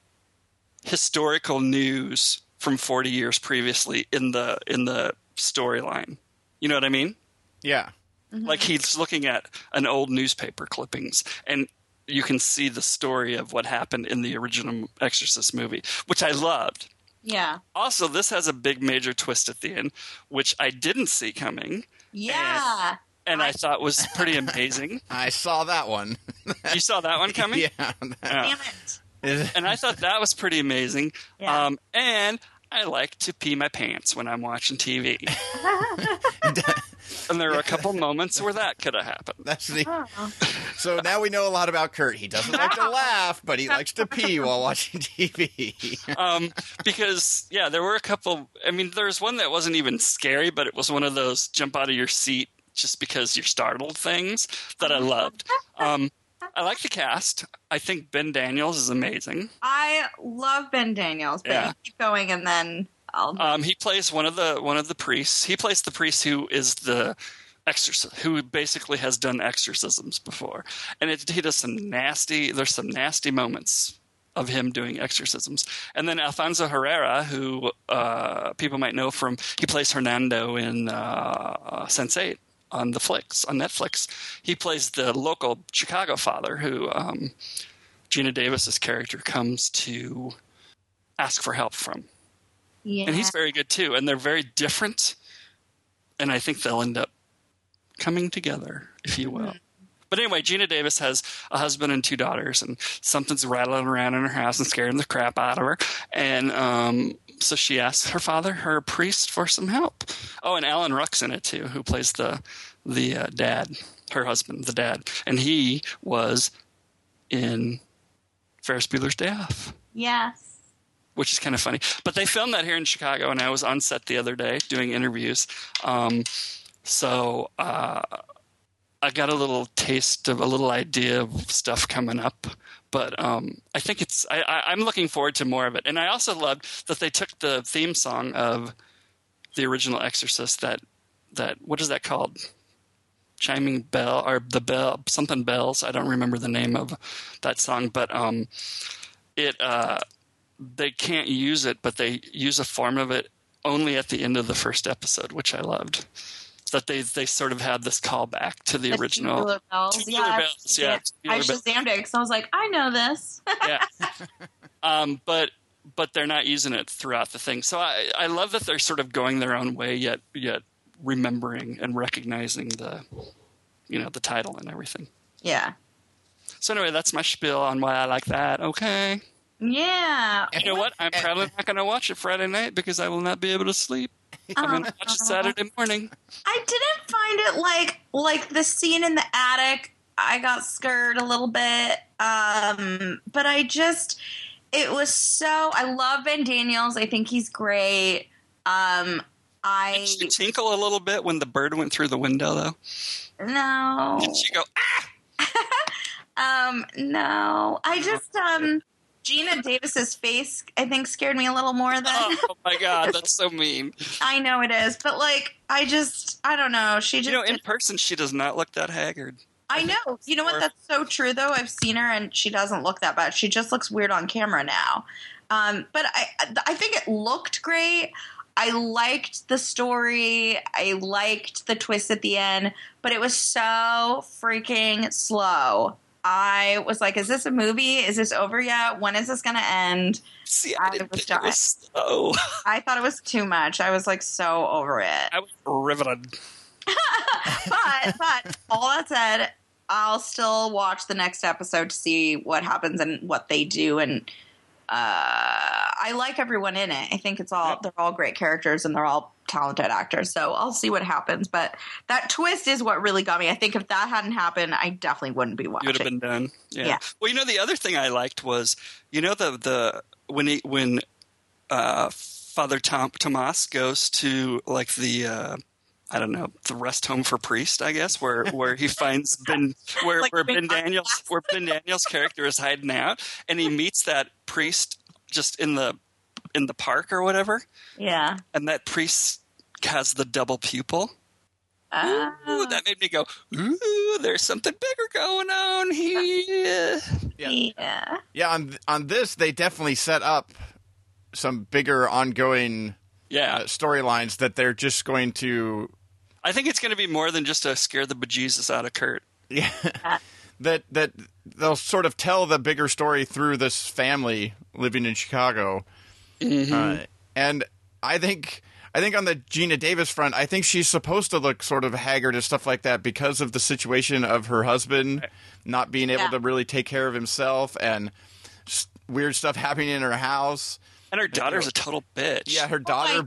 historical news from 40 years previously in the storyline. You know what I mean? Yeah. Mm-hmm. Like he's looking at an old newspaper clippings, and you can see the story of what happened in the original Exorcist movie, which I loved. Yeah. Also, this has a big major twist at the end, which I didn't see coming. Yeah. And I thought was pretty amazing. I saw that one. You saw that one coming? Yeah. Damn it. And I thought that was pretty amazing. Yeah. And I like to pee my pants when I'm watching TV. And there were a couple moments where that could have happened. So now we know a lot about Curt. He doesn't like to laugh, but he likes to pee while watching TV. Because, yeah, there were a couple – I mean, there's one that wasn't even scary, but it was one of those jump out of your seat just because you're startled things that I loved. I like the cast. I think Ben Daniels is amazing. I love Ben Daniels, but you keep going and then – he plays one of the priests. He plays the priest who is the exorcist, who basically has done exorcisms before, and he does some nasty. There's some nasty moments of him doing exorcisms, and then Alfonso Herrera, who people might know from, he plays Hernando in Sense8 on Netflix. He plays the local Chicago father who Gina Davis's character comes to ask for help from. Yeah. And he's very good, too. And they're very different. And I think they'll end up coming together, if you will. But anyway, Gina Davis has a husband and 2 daughters. And something's rattling around in her house and scaring the crap out of her. And so she asks her father, her priest, for some help. Oh, and Alan Ruck's in it, too, who plays the dad, her husband, the dad. And he was in Ferris Bueller's Day Off. Yes. Which is kind of funny. But they filmed that here in Chicago, and I was on set the other day doing interviews. So I got a little taste of a little idea of stuff coming up. But I think it's – I'm looking forward to more of it. And I also loved that they took the theme song of the original Exorcist, that – what is that called? Chiming Bell or the Bell – something Bells. I don't remember the name of that song. But they can't use it, but they use a form of it only at the end of the first episode, which I loved. that they sort of had this callback to the original. Tubular Bells. Yeah, I Shazammed it because I was like, I know this. Yeah. But they're not using it throughout the thing. So I love that they're sort of going their own way, yet remembering and recognizing the title and everything. Yeah. So anyway, that's my spiel on why I like that. Okay. Yeah. You know what? I'm probably not going to watch it Friday night because I will not be able to sleep. I'm going to watch it Saturday morning. I didn't find it like the scene in the attic. I got scared a little bit. But it was so, I love Ben Daniels. I think he's great. Did she tinkle a little bit when the bird went through the window though? No. Did she go, ah? No. I just, Gina Davis's face, I think, scared me a little more than. Oh my God, that's so mean. I know it is, but I don't know. She just, in person, she does not look that haggard. I know. You know what? That's so true, though. I've seen her, and she doesn't look that bad. She just looks weird on camera now. But I think it looked great. I liked the story. I liked the twist at the end, but it was so freaking slow. I was like, is this a movie? Is this over yet? When is this going to end? See, I didn't think it was slow. I thought it was too much. I was so over it. I was riveted. but all that said, I'll still watch the next episode to see what happens and what they do. And I like everyone in it. I think they're all great characters and they're all talented actors. So I'll see what happens. But that twist is what really got me. I think if that hadn't happened, I definitely wouldn't be watching. You would have been done. Yeah. Well, the other thing I liked was, when Father Tomas goes to the rest home for priest, I guess, where he finds where Ben Daniels' character is hiding out, and he meets that priest just in the park or whatever. Yeah. And that priest has the double pupil. Ooh, that made me go, ooh, there's something bigger going on here. Yeah. Yeah, on this they definitely set up some bigger ongoing storylines that they're just going to. I think it's going to be more than just to scare the bejesus out of Curt. Yeah. that they'll sort of tell the bigger story through this family living in Chicago. Mm-hmm. And I think on the Gina Davis front, I think she's supposed to look sort of haggard and stuff like that because of the situation of her husband not being able to really take care of himself and weird stuff happening in her house. And her daughter's a total bitch. Yeah, her daughter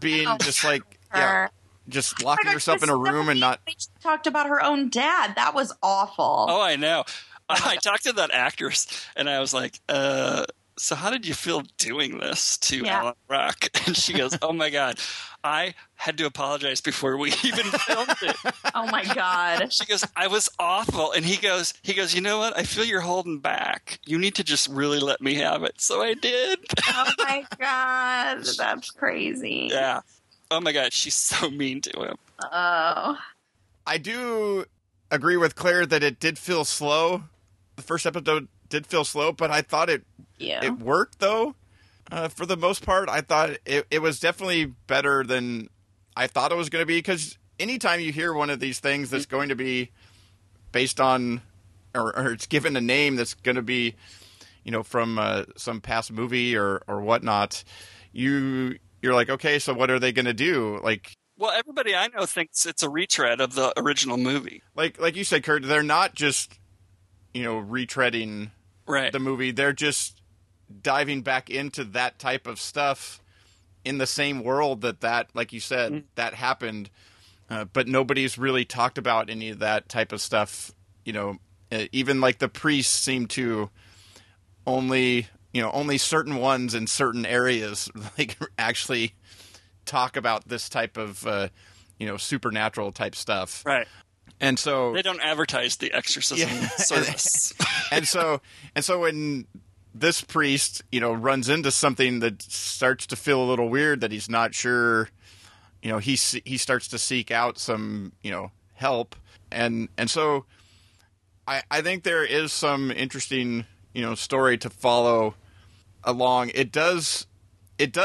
just locking herself in a room and not. She talked about her own dad. That was awful. Oh, I know. I talked to that actress and I was like, so how did you feel doing this to Alan Rock? And she goes, oh my God, I had to apologize before we even filmed it. Oh my God. She goes, I was awful. And he goes, you know what? I feel you're holding back. You need to just really let me have it. So I did. Oh my God. That's crazy. Yeah. Oh my God. She's so mean to him. Oh. I do agree with Claire that it did feel slow. The first episode did feel slow, but I thought it worked though. For the most part, I thought it was definitely better than I thought it was going to be, because anytime you hear one of these things that's going to be based on or it's given a name that's going to be, from some past movie or whatnot, you're like, okay, so what are they going to do? Well, everybody I know thinks it's a retread of the original movie. Like you said, Curt, they're not just retreading the movie. They're just diving back into that type of stuff in the same world that like you said, that happened. But nobody's really talked about any of that type of stuff. Even the priests seem to only certain ones in certain areas actually talk about this type of supernatural type stuff. Right. And so they don't advertise the exorcism service. and so when this priest, runs into something that starts to feel a little weird, that he's not sure, he starts to seek out some, help. And so I think there is some interesting, story to follow along. It does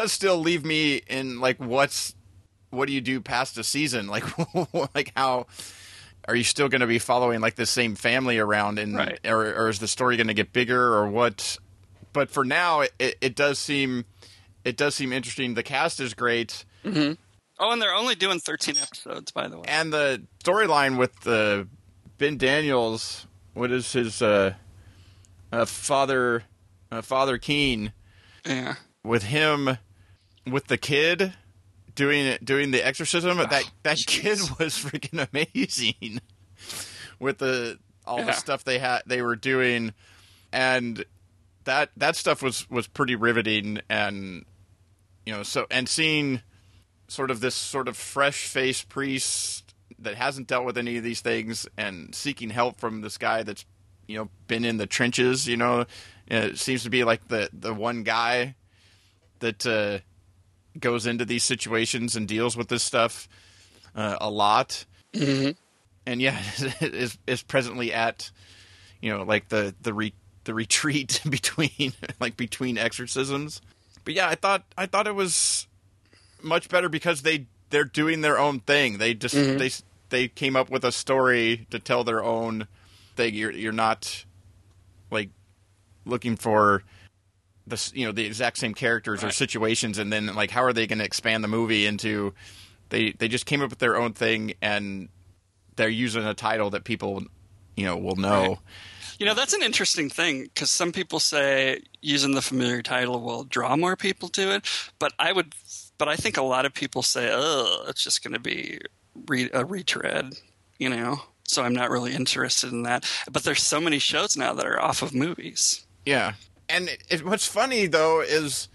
still leave me in what's what do you do past a season? Like, like how are you still going to be following like the same family around, and right. or is the story going to get bigger or what? But for now, it does seem interesting. The cast is great. Mm-hmm. Oh, and they're only doing 13 episodes, by the way. And the storyline with Ben Daniels, what is his father Keen? Yeah, with him, with the kid doing the exorcism. Oh, that kid was freaking amazing with all the stuff they were doing, and that stuff was pretty riveting, and seeing. Sort of this sort of fresh-faced priest that hasn't dealt with any of these things and seeking help from this guy that's, been in the trenches, it seems to be like the one guy that goes into these situations and deals with this stuff a lot. Mm-hmm. And is presently at, the retreat between exorcisms. But yeah, I thought it was much better because they're doing their own thing. They just mm-hmm. they came up with a story to tell their own thing. You're not like looking for the the exact same characters right. or situations, and then like how are they going to expand the movie into? They just came up with their own thing, and they're using a title that people will know. Right. That's an interesting thing because some people say using the familiar title will draw more people to it, But I think a lot of people say, "Oh, it's just going to be a retread," So I'm not really interested in that. But there's so many shows now that are off of movies. Yeah, and what's funny though is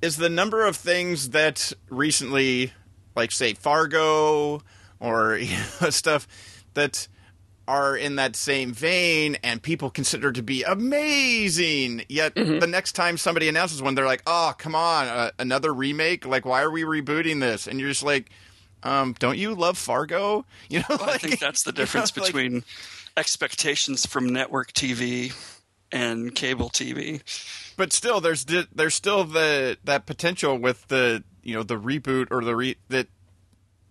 the number of things that recently, like say Fargo or stuff that are in that same vein and people consider to be amazing, yet mm-hmm. the next time somebody announces one, they're like, oh, come on, another remake? Like, why are we rebooting this? And you're just like, don't you love Fargo? I think that's the difference between expectations from network TV and cable TV. But still, there's still that potential with the, the reboot or that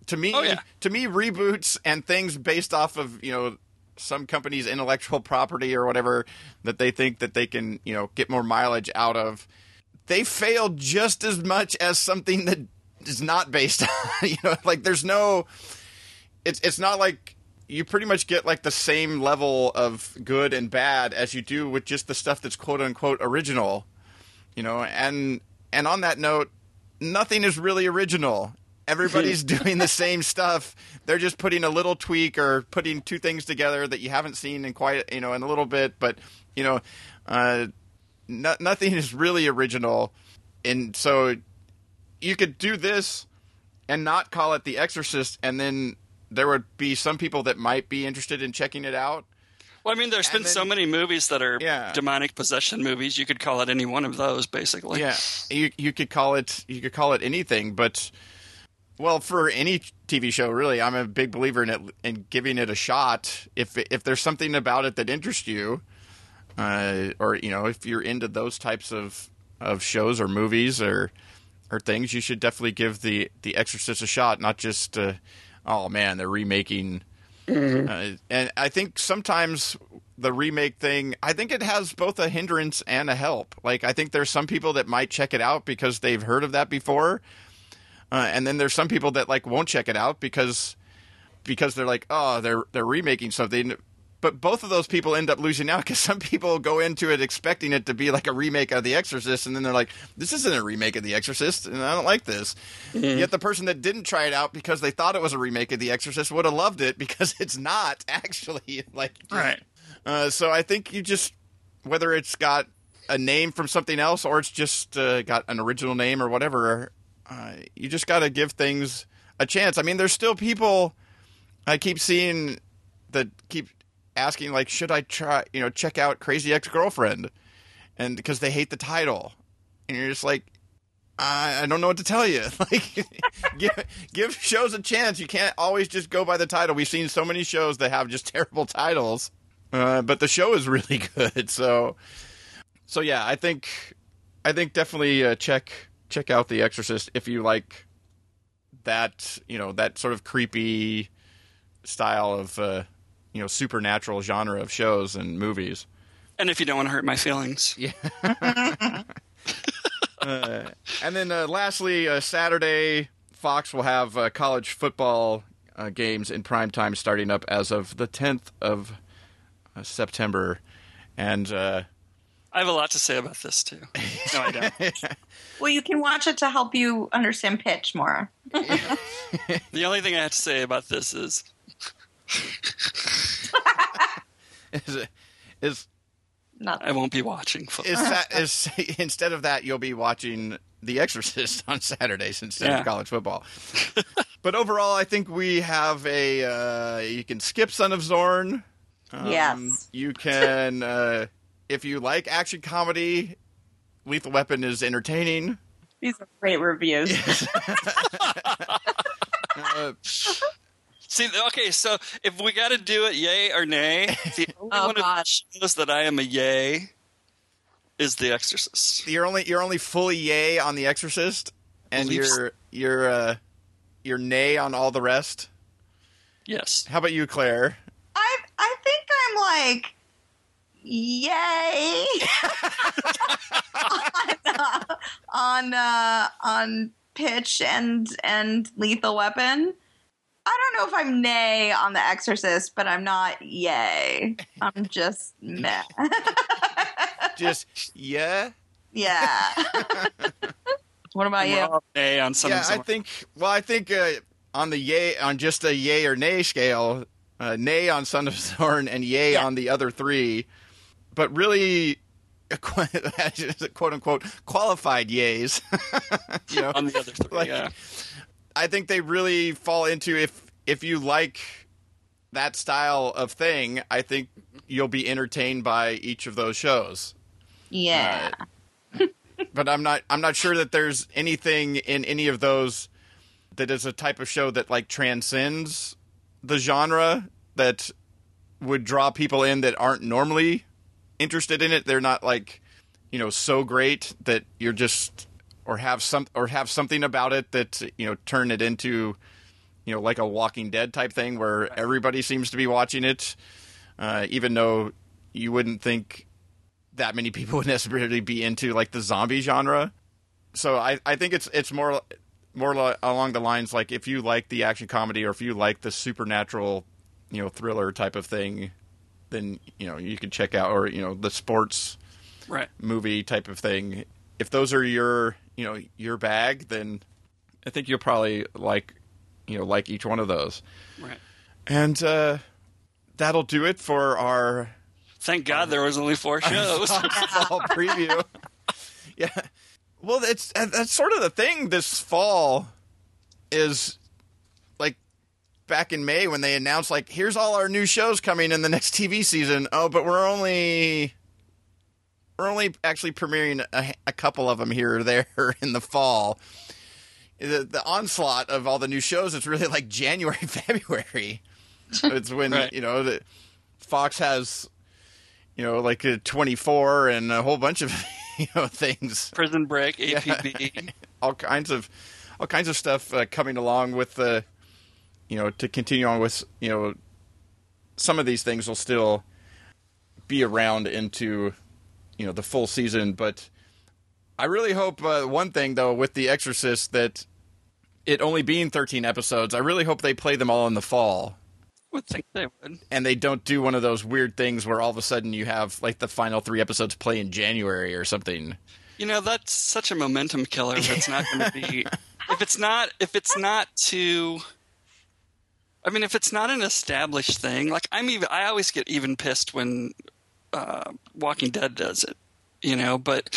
to me reboots and things based off of, some company's intellectual property or whatever that they think that they can, get more mileage out of, they fail just as much as something that is not based on, like there's no, it's not like you pretty much get like the same level of good and bad as you do with just the stuff that's quote unquote original, and on that note, nothing is really original. Everybody's doing the same stuff. They're just putting a little tweak or putting two things together that you haven't seen in quite, in a little bit. But, nothing is really original. And so you could do this and not call it The Exorcist, and then there would be some people that might be interested in checking it out. Well, I mean, there's been so many movies that are demonic possession movies. You could call it any one of those, basically. Yeah, you could call it anything, but... Well, for any TV show, really, I'm a big believer in it and giving it a shot. If there's something about it that interests you, or if you're into those types of shows or movies or things, you should definitely give The Exorcist a shot. Not just oh man, they're remaking. Mm-hmm. And I think sometimes the remake thing, I think it has both a hindrance and a help. Like I think there's some people that might check it out because they've heard of that before. And then there's some people that like won't check it out because they're like, oh, they're remaking something. But both of those people end up losing out because some people go into it expecting it to be like a remake of The Exorcist, and then they're like, this isn't a remake of The Exorcist, and I don't like this. Mm-hmm. Yet the person that didn't try it out because they thought it was a remake of The Exorcist would have loved it because it's not actually like right. So I think you just whether it's got a name from something else or it's just got an original name or whatever. You just got to give things a chance. I mean, there's still people I keep seeing that keep asking, like, should I try, check out Crazy Ex-Girlfriend? And because they hate the title. And you're just like, I don't know what to tell you. Like, give shows a chance. You can't always just go by the title. We've seen so many shows that have just terrible titles. But the show is really good. So yeah, I think definitely check out The Exorcist if you like that, you know, that sort of creepy style of, you know, supernatural genre of shows and movies. And if you don't want to hurt my feelings. Yeah. And then lastly, Saturday, Fox will have college football games in prime time starting up as of the 10th of September. And I have a lot to say about this, too. No, I don't. Well, you can watch it to help you understand pitch more. The only thing I have to say about this is... is nothing. I won't be watching football. Instead of that, you'll be watching The Exorcist on Saturdays instead of college football. But overall, I think we have a... you can skip Son of Zorn. Yes. You can... if you like action comedy, Lethal Weapon is entertaining. These are great reviews. Yes. See, okay, so if we got to do it, yay or nay, the only one of shows that I am a yay is The Exorcist. You're only fully yay on The Exorcist, and you're nay on all the rest. Yes. How about you, Claire? I think I'm like. Yay! on Pitch and Lethal Weapon. I don't know if I'm nay on The Exorcist, but I'm not yay. I'm just meh. Just yeah? Yeah. What about you? Nay on some. Yeah, I think on the yay, on just a yay or nay scale, nay on Son of Zorn and yay on the other three. But really, quote unquote, qualified yays. You know, on the other three, I think they really fall into if you like that style of thing, I think you'll be entertained by each of those shows. Yeah. But I'm not sure that there's anything in any of those that is a type of show that like transcends the genre that would draw people in that aren't normally interested in it. They're not like, you know, so great that you're just or have something about it that, you know, turn it into, you know, like a Walking Dead type thing where everybody seems to be watching it, even though you wouldn't think that many people would necessarily be into like the zombie genre. So I think it's more along the lines like if you like the action comedy or if you like the supernatural, you know, thriller type of thing, then, you know, you can check out, or, you know, the sports movie type of thing. If those are your, you know, your bag, then I think you'll probably like, you know, like each one of those. Right. And that'll do it for our... Thank God there was only four shows. Fall preview. Yeah. Well, that's sort of the thing this fall is... Back in May when they announced, like, here's all our new shows coming in the next TV season. Oh, but we're only actually premiering a couple of them here or there in the fall. The onslaught of all the new shows, it's really like January, February. It's when, you know, the Fox has, you know, like 24 and a whole bunch of, you know, things. Prison Break, APB. All kinds of stuff coming along with the... you know, to continue on with, you know, some of these things will still be around into, you know, the full season. But I really hope one thing, though, with The Exorcist, that it only being 13 episodes, I really hope they play them all in the fall. I would think they would. And they don't do one of those weird things where all of a sudden you have, like, the final three episodes play in January or something. You know, that's such a momentum killer that's not going to be... If it's not too... I mean, if it's not an established thing, like I always get even pissed when Walking Dead does it, you know. But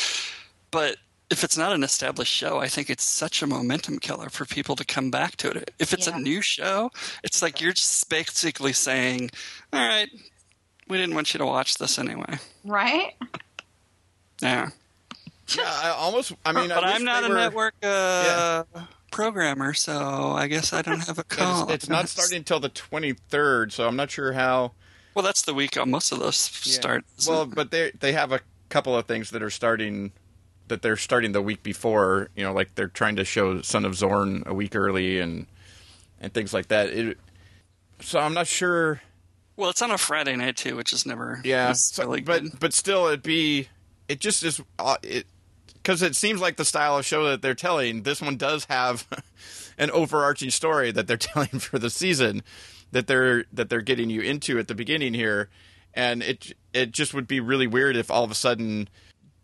if it's not an established show, I think it's such a momentum killer for people to come back to it. If it's a new show, it's like you're just basically saying, "All right, we didn't want you to watch this anyway." Right? Yeah. Yeah. But I'm not a network. Programmer, so I guess I don't have a call. It's not starting until the 23rd, so I'm not sure how. Well, that's the week most of those start. Well, but they have a couple of things that are starting that they're starting the week before, you know, like they're trying to show Son of Zorn a week early and things like that. So I'm not sure. Well, it's on a Friday night too, which is never. Yeah, so, but still, because it seems like the style of show that they're telling. This one does have an overarching story that they're telling for the season that they're getting you into at the beginning here, and it just would be really weird if all of a sudden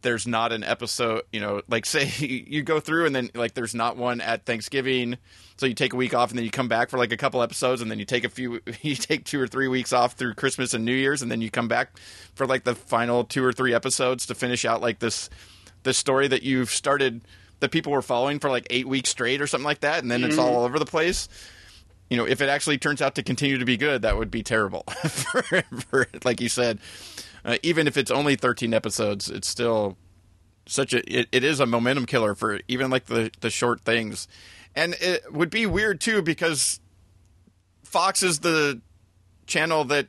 there's not an episode, you know, like say you go through and then like there's not one at Thanksgiving. So you take a week off and then you come back for like a couple episodes and then you take 2 or 3 weeks off through Christmas and New Year's. And then you come back for like the final 2 or 3 episodes to finish out like this story that you've started that people were following for like 8 weeks straight or something like that. And then it's all over the place. You know, if it actually turns out to continue to be good, that would be terrible. for like you said, even if it's only 13 episodes, it's still such it is a momentum killer for even like the short things. And it would be weird too, because Fox is the channel that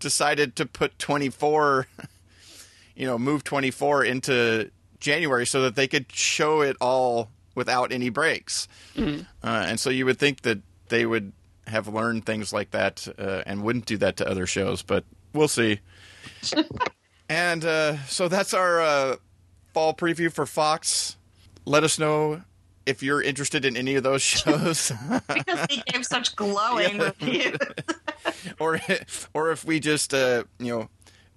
decided to put 24, you know, move 24 into January so that they could show it all without any breaks. Mm-hmm. And so you would think that they would have learned things like that and wouldn't do that to other shows, but we'll see. And so that's our fall preview for Fox. Let us know if you're interested in any of those shows. Because they gave such glowing reviews. or if we just, you know,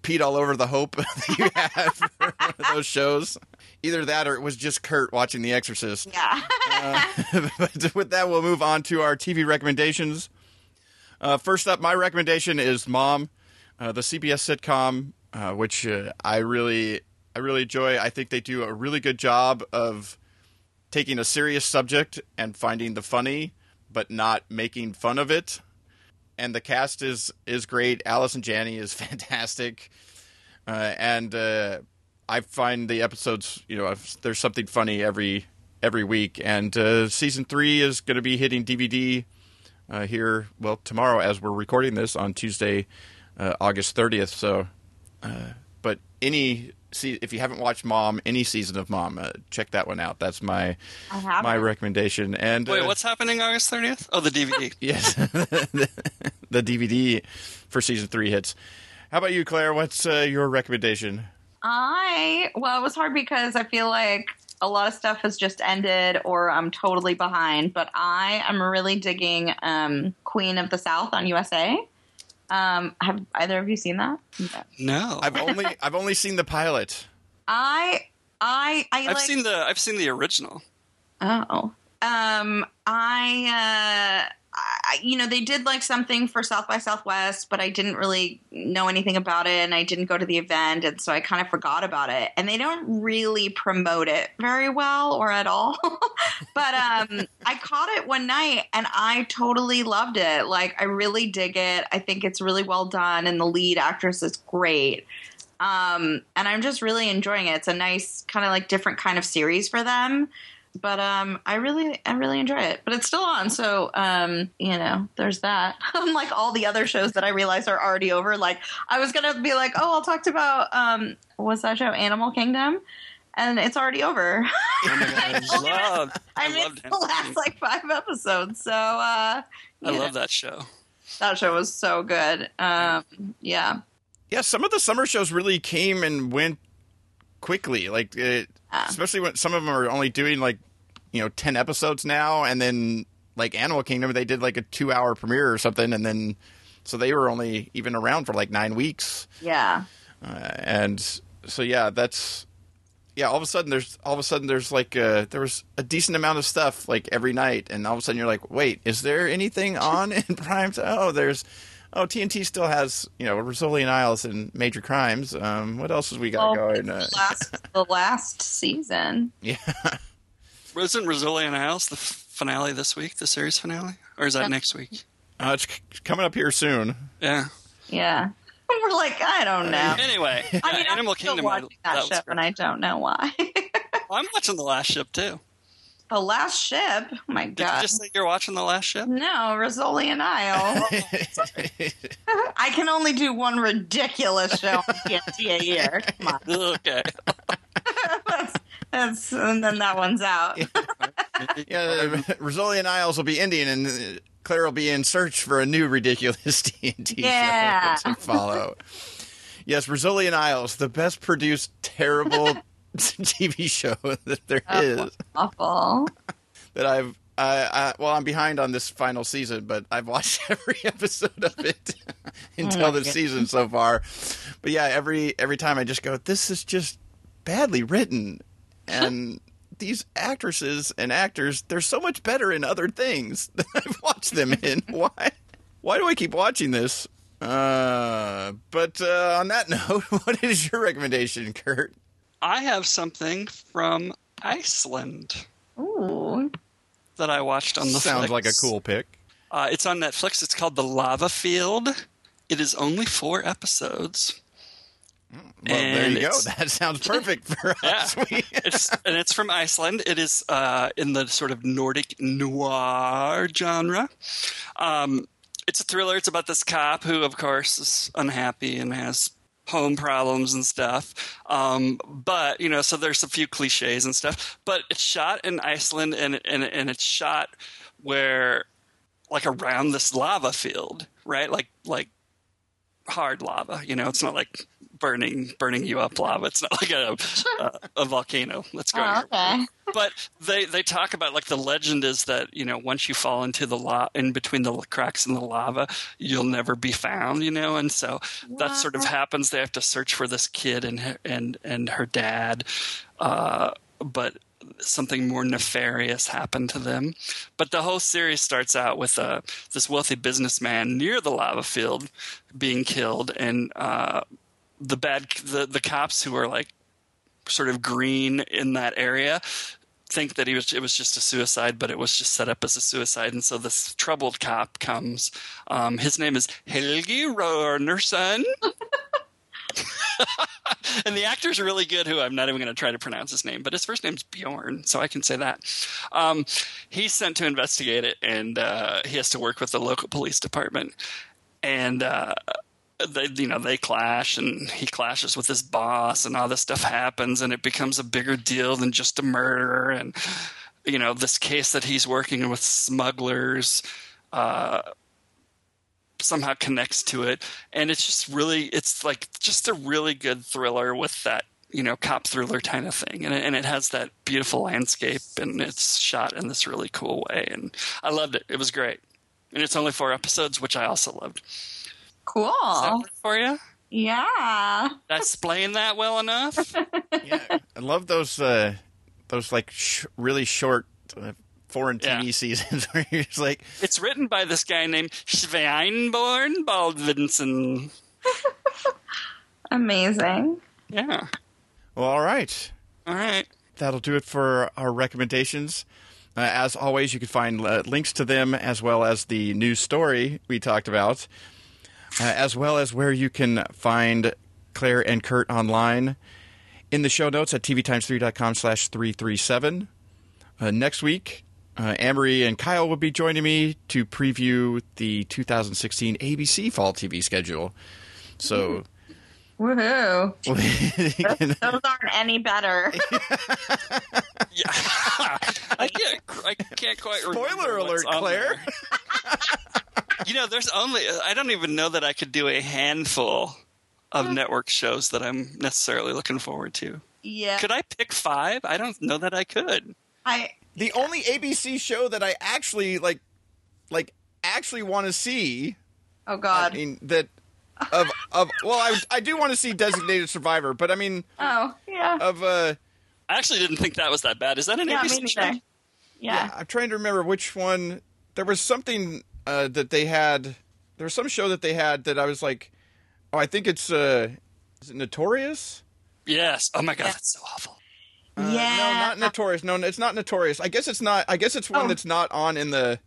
peed all over the hope that you have for one of those shows. Either that or it was just Curt watching The Exorcist. Yeah. But with that, we'll move on to our TV recommendations. First up, my recommendation is Mom. The CBS sitcom, which I really enjoy. I think they do a really good job of taking a serious subject and finding the funny, but not making fun of it. And the cast is great. Alice and Janney is fantastic, and I find the episodes, you know, there's something funny every week. And season 3 is going to be hitting DVD here, well, tomorrow as we're recording this on Tuesday. August 30th. So, but if you haven't watched Mom, any season of Mom, check that one out. That's my recommendation. And wait, what's happening August 30th? Oh, the DVD. Yes, the DVD for season 3 hits. How about you, Claire? What's your recommendation? It was hard because I feel like a lot of stuff has just ended or I'm totally behind. But I am really digging Queen of the South on USA. Have either of you seen that? No. I've only seen the pilot. I've seen the original. Oh. You know, they did like something for South by Southwest, but I didn't really know anything about it and I didn't go to the event. And so I kind of forgot about it and they don't really promote it very well or at all. But, I caught it one night and I totally loved it. Like I really dig it. I think it's really well done. And the lead actress is great. And I'm just really enjoying it. It's a nice kind of like different kind of series for them. But I really enjoy it. But it's still on, so you know, there's that. Unlike all the other shows that I realize are already over. Like I was gonna be like, oh, I'll talk about what's that show, Animal Kingdom, and it's already over. I missed the last like 5 episodes. So I love that show. That show was so good. Yeah. Yeah, some of the summer shows really came and went quickly, like it. Especially when some of them are only doing like, you know, 10 episodes now, and then like Animal Kingdom, they did like a 2-hour premiere or something, and then so they were only even around for like 9 weeks. Yeah. And so yeah, that's yeah. All of a sudden there's like there was a decent amount of stuff like every night, and all of a sudden you're like, wait, is there anything on in prime time? Oh, TNT still has, you know, Rizzoli and Isles and Major Crimes. What else has we got going? The last season. Yeah. Isn't Rizzoli and Isles the finale this week, the series finale? Or is that next week? It's coming up here soon. Yeah. Yeah. We're like, I don't know. Anyway, I mean, Animal Kingdom. I'm still watching that ship, and I don't know why. Well, I'm watching The Last Ship, too. The Last Ship? Oh, my God. Did you just say you're watching The Last Ship? No, Rizzoli and Isles. I can only do one ridiculous show on TNT a year. Come on. Okay. that's And then that one's out. Yeah, Rizzoli and Isles will be Indian, and Claire will be in search for a new ridiculous D&D show to follow. Yes, Rizzoli and Isles, the best produced, terrible TV show that there is. Awful. That I've I'm behind on this final season, but I've watched every episode of it until this season so far. But yeah, every time I just go, this is just badly written, and these actresses and actors, they're so much better in other things that I've watched them in. Why do I keep watching this? But on that note, what is your recommendation, Curt? I have something from Iceland. Ooh. That I watched on the Sounds Netflix. Like a cool pick. It's on Netflix. It's called The Lava Field. It is only 4 episodes. Well, there you go. That sounds perfect for us. Yeah. It's from Iceland. It is in the sort of Nordic noir genre. It's a thriller. It's about this cop who, of course, is unhappy and has home problems and stuff. But, you know, so there's a few cliches and stuff. But it's shot in Iceland, and it's shot where, like, around this lava field, right? Like hard lava, you know? It's not like burning you up lava. It's not like a volcano. Let's go. Oh, okay. But they talk about, like, the legend is that, you know, once you fall into the in between the cracks in the lava, you'll never be found, you know. And so that sort of happens. They have to search for this kid and her dad, but something more nefarious happened to them. But the whole series starts out with this wealthy businessman near the lava field being killed, and the cops who are, like, sort of green in that area think that it was just a suicide, but it was just set up as a suicide. And so this troubled cop comes. His name is Helgi Rornerson. And the actor's really good, who I'm not even going to try to pronounce his name, but his first name's Bjorn, so I can say that. He's sent to investigate it, and he has to work with the local police department. And they clash, and he clashes with his boss, and all this stuff happens, and it becomes a bigger deal than just a murder. And, you know, this case that he's working with smugglers somehow connects to it. And it's just really, it's like just a really good thriller with that, you know, cop thriller kind of thing. And it has that beautiful landscape, and it's shot in this really cool way. And I loved it. It was great. And it's only 4 episodes, which I also loved. Cool. Is that good for you? Yeah. Did I explain that well enough? Yeah. I love those like really short foreign TV seasons where you're just like... It's written by this guy named Sveinborn Baldvinson. Amazing. Yeah. Well, all right. All right. That'll do it for our recommendations. As always, you can find links to them as well as the news story we talked about. As well as where you can find Claire and Curt online in the show notes at tvtimes3.com/337. Next week, Amory and Kyle will be joining me to preview the 2016 ABC fall TV schedule. So, woohoo! Those aren't any better. Yeah. I can't quite. Spoiler alert, Claire. You know, there's only – I don't even know that I could do a handful of network shows that I'm necessarily looking forward to. Yeah. Could I pick 5? I don't know that I could. The only ABC show that I actually, actually want to see – Oh, God. I mean, that – well, I do want to see Designated Survivor, but I mean – Oh, yeah. I actually didn't think that was that bad. Is that an ABC show? Yeah. I'm trying to remember which one – there was something – that they had, there was some show that they had that I was like, oh, I think it's, is it Notorious? Yes. Oh my God, that's so awful. No, not Notorious. No, it's not Notorious. I guess it's not. I guess it's one that's not on in the.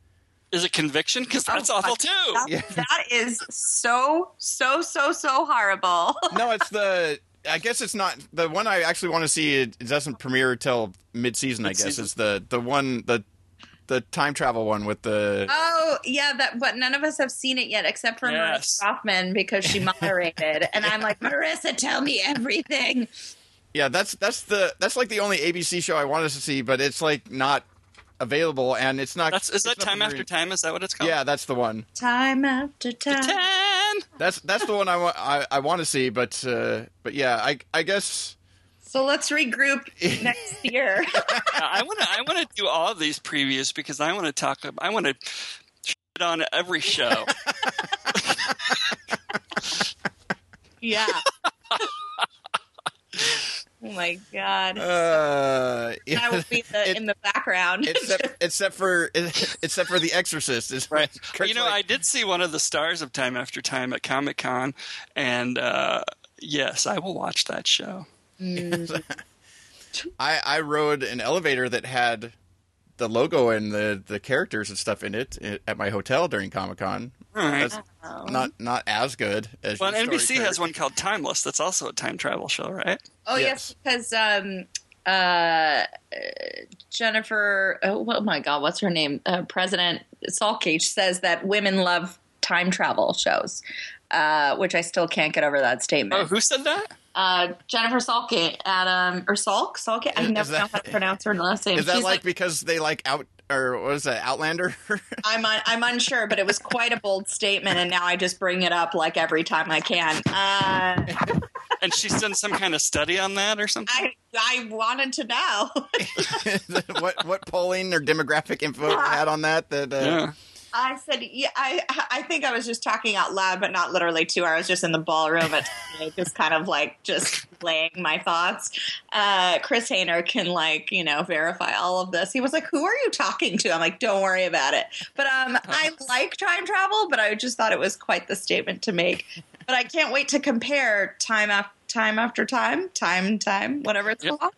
Is it Conviction? Because that's awful too. That is so horrible. No, it's the. I guess it's not the one I actually want to see. It doesn't premiere till mid-season. I guess it's the one the. The time travel one with the... Oh, yeah, but none of us have seen it yet except for Marissa Kaufman because she moderated. And I'm like, Marissa, tell me everything. Yeah, that's like the only ABC show I wanted to see, but it's like not available, and it's not. That's, is it's that Time After Time? Is that what it's called? Yeah, that's the one. Time After Time. That's the one I want to see, but yeah, I guess. So let's regroup next year. I want to do all of these previews because I want to talk. I want to shit on every show. Yeah. Oh my God! Yeah, that would be in the background, except for The Exorcist. Is right. Kurt's, you know, I did see one of the stars of Time After Time at Comic-Con, and yes, I will watch that show. Mm. I rode an elevator that had the logo and the characters and stuff in it at my hotel during Comic-Con. Right. That's not as good as. Well, NBC has one called Timeless. That's also a time travel show, right? Oh yes, because Jennifer. Oh my God, what's her name? President Salkage says that women love time travel shows, which I still can't get over that statement. Oh, who said that? Jennifer Salke, Salke. I never know how to pronounce her last name. Is that like because they like out? Or what is that, Outlander? I'm unsure, but it was quite a bold statement, and now I just bring it up like every time I can. And she's done some kind of study on that or something? I wanted to know. what polling or demographic info you had on that? Yeah. I said, yeah, I think I was just talking out loud, but not literally too. I was just in the ballroom, but just kind of like just laying my thoughts. Chris Hainer can like, you know, verify all of this. He was like, who are you talking to? I'm like, don't worry about it. But I like time travel, but I just thought it was quite the statement to make. But I can't wait to compare time after time, whatever it's called,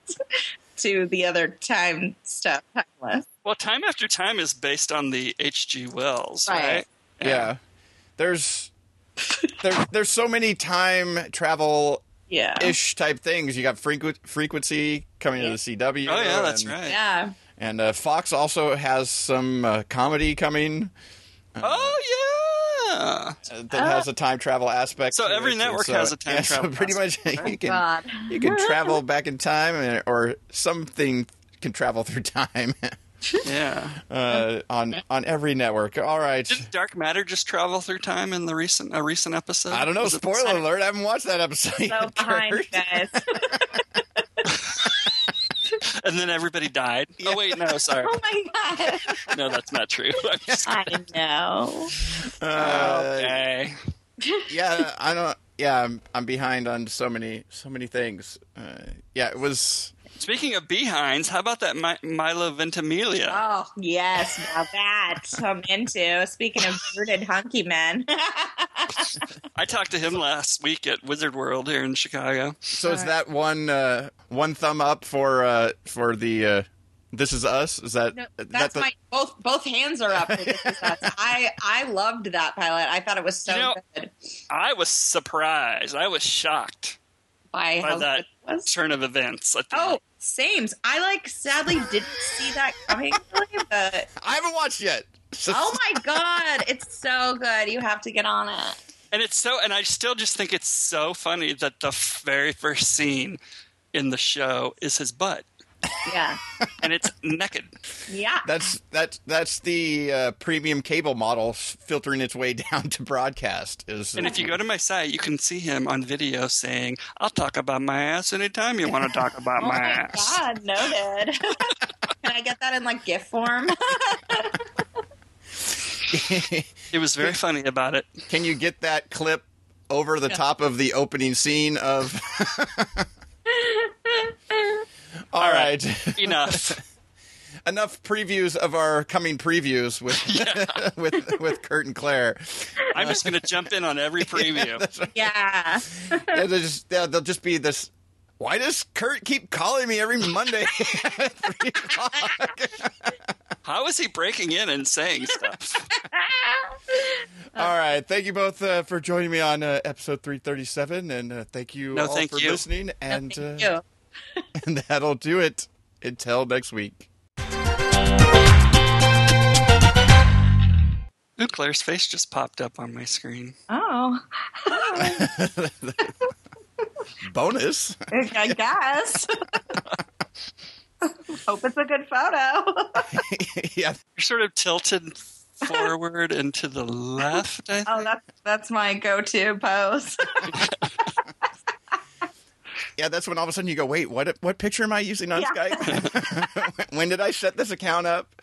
to the other time stuff. Timeless. Well, Time After Time is based on the H.G. Wells, right? Yeah. There's so many time travel ish type things. You got frequency coming to the CW. Oh yeah, that's right. Yeah. And Fox also has some comedy coming. Oh yeah. That has a time travel aspect. So every network has a time travel. So pretty much you can travel back in time or something can travel through time. Yeah, on every network. All right. Did Dark Matter just travel through time in the recent episode? I don't know. Spoiler alert! I haven't watched that episode. So behind, guys. And then everybody died. Yeah. Oh wait, no, sorry. Oh my God. No, that's not true. I know. Okay. Yeah, I don't. Yeah, I'm behind on so many things. Yeah, it was. Speaking of behinds, how about that Milo Ventimiglia? Oh, yes, now that I'm into. Speaking of bearded hunky men. I talked to him last week at Wizard World here in Chicago. So is that one thumb up for the This Is Us? Is that both hands are up for This Is Us. I loved that pilot. I thought it was so good. I was surprised. I was shocked by that turn of events. Oh, same. I sadly didn't see that coming. But I haven't watched yet. Oh my God, it's so good. You have to get on it. And it's so, and I still just think it's so funny that the very first scene in the show is his butt. Yeah. And it's naked. Yeah. That's the premium cable model filtering its way down to broadcast. And if you go to my site, you can see him on video saying, I'll talk about my ass anytime you want to talk about my ass. Oh, my God. Noted. Can I get that in, like, GIF form? It was very funny about it. Can you get that clip over the top of the opening scene of... All right. Enough previews of our coming previews with Curt and Claire. I'm just going to jump in on every preview. Yeah. Right. Yeah. They'll just be this. Why does Curt keep calling me every Monday at 3 o'clock? How is he breaking in and saying stuff? All right. Thank you both for joining me on episode 337. And thank you all for listening. And thank you. And that'll do it. Until next week. Ooh, Claire's face just popped up on my screen. Oh. bonus. I guess. Hope it's a good photo. Yeah. You're sort of tilted forward and to the left, I think. Oh, that's my go-to pose. Yeah, that's when all of a sudden you go, wait, what picture am I using on Skype? When did I set this account up?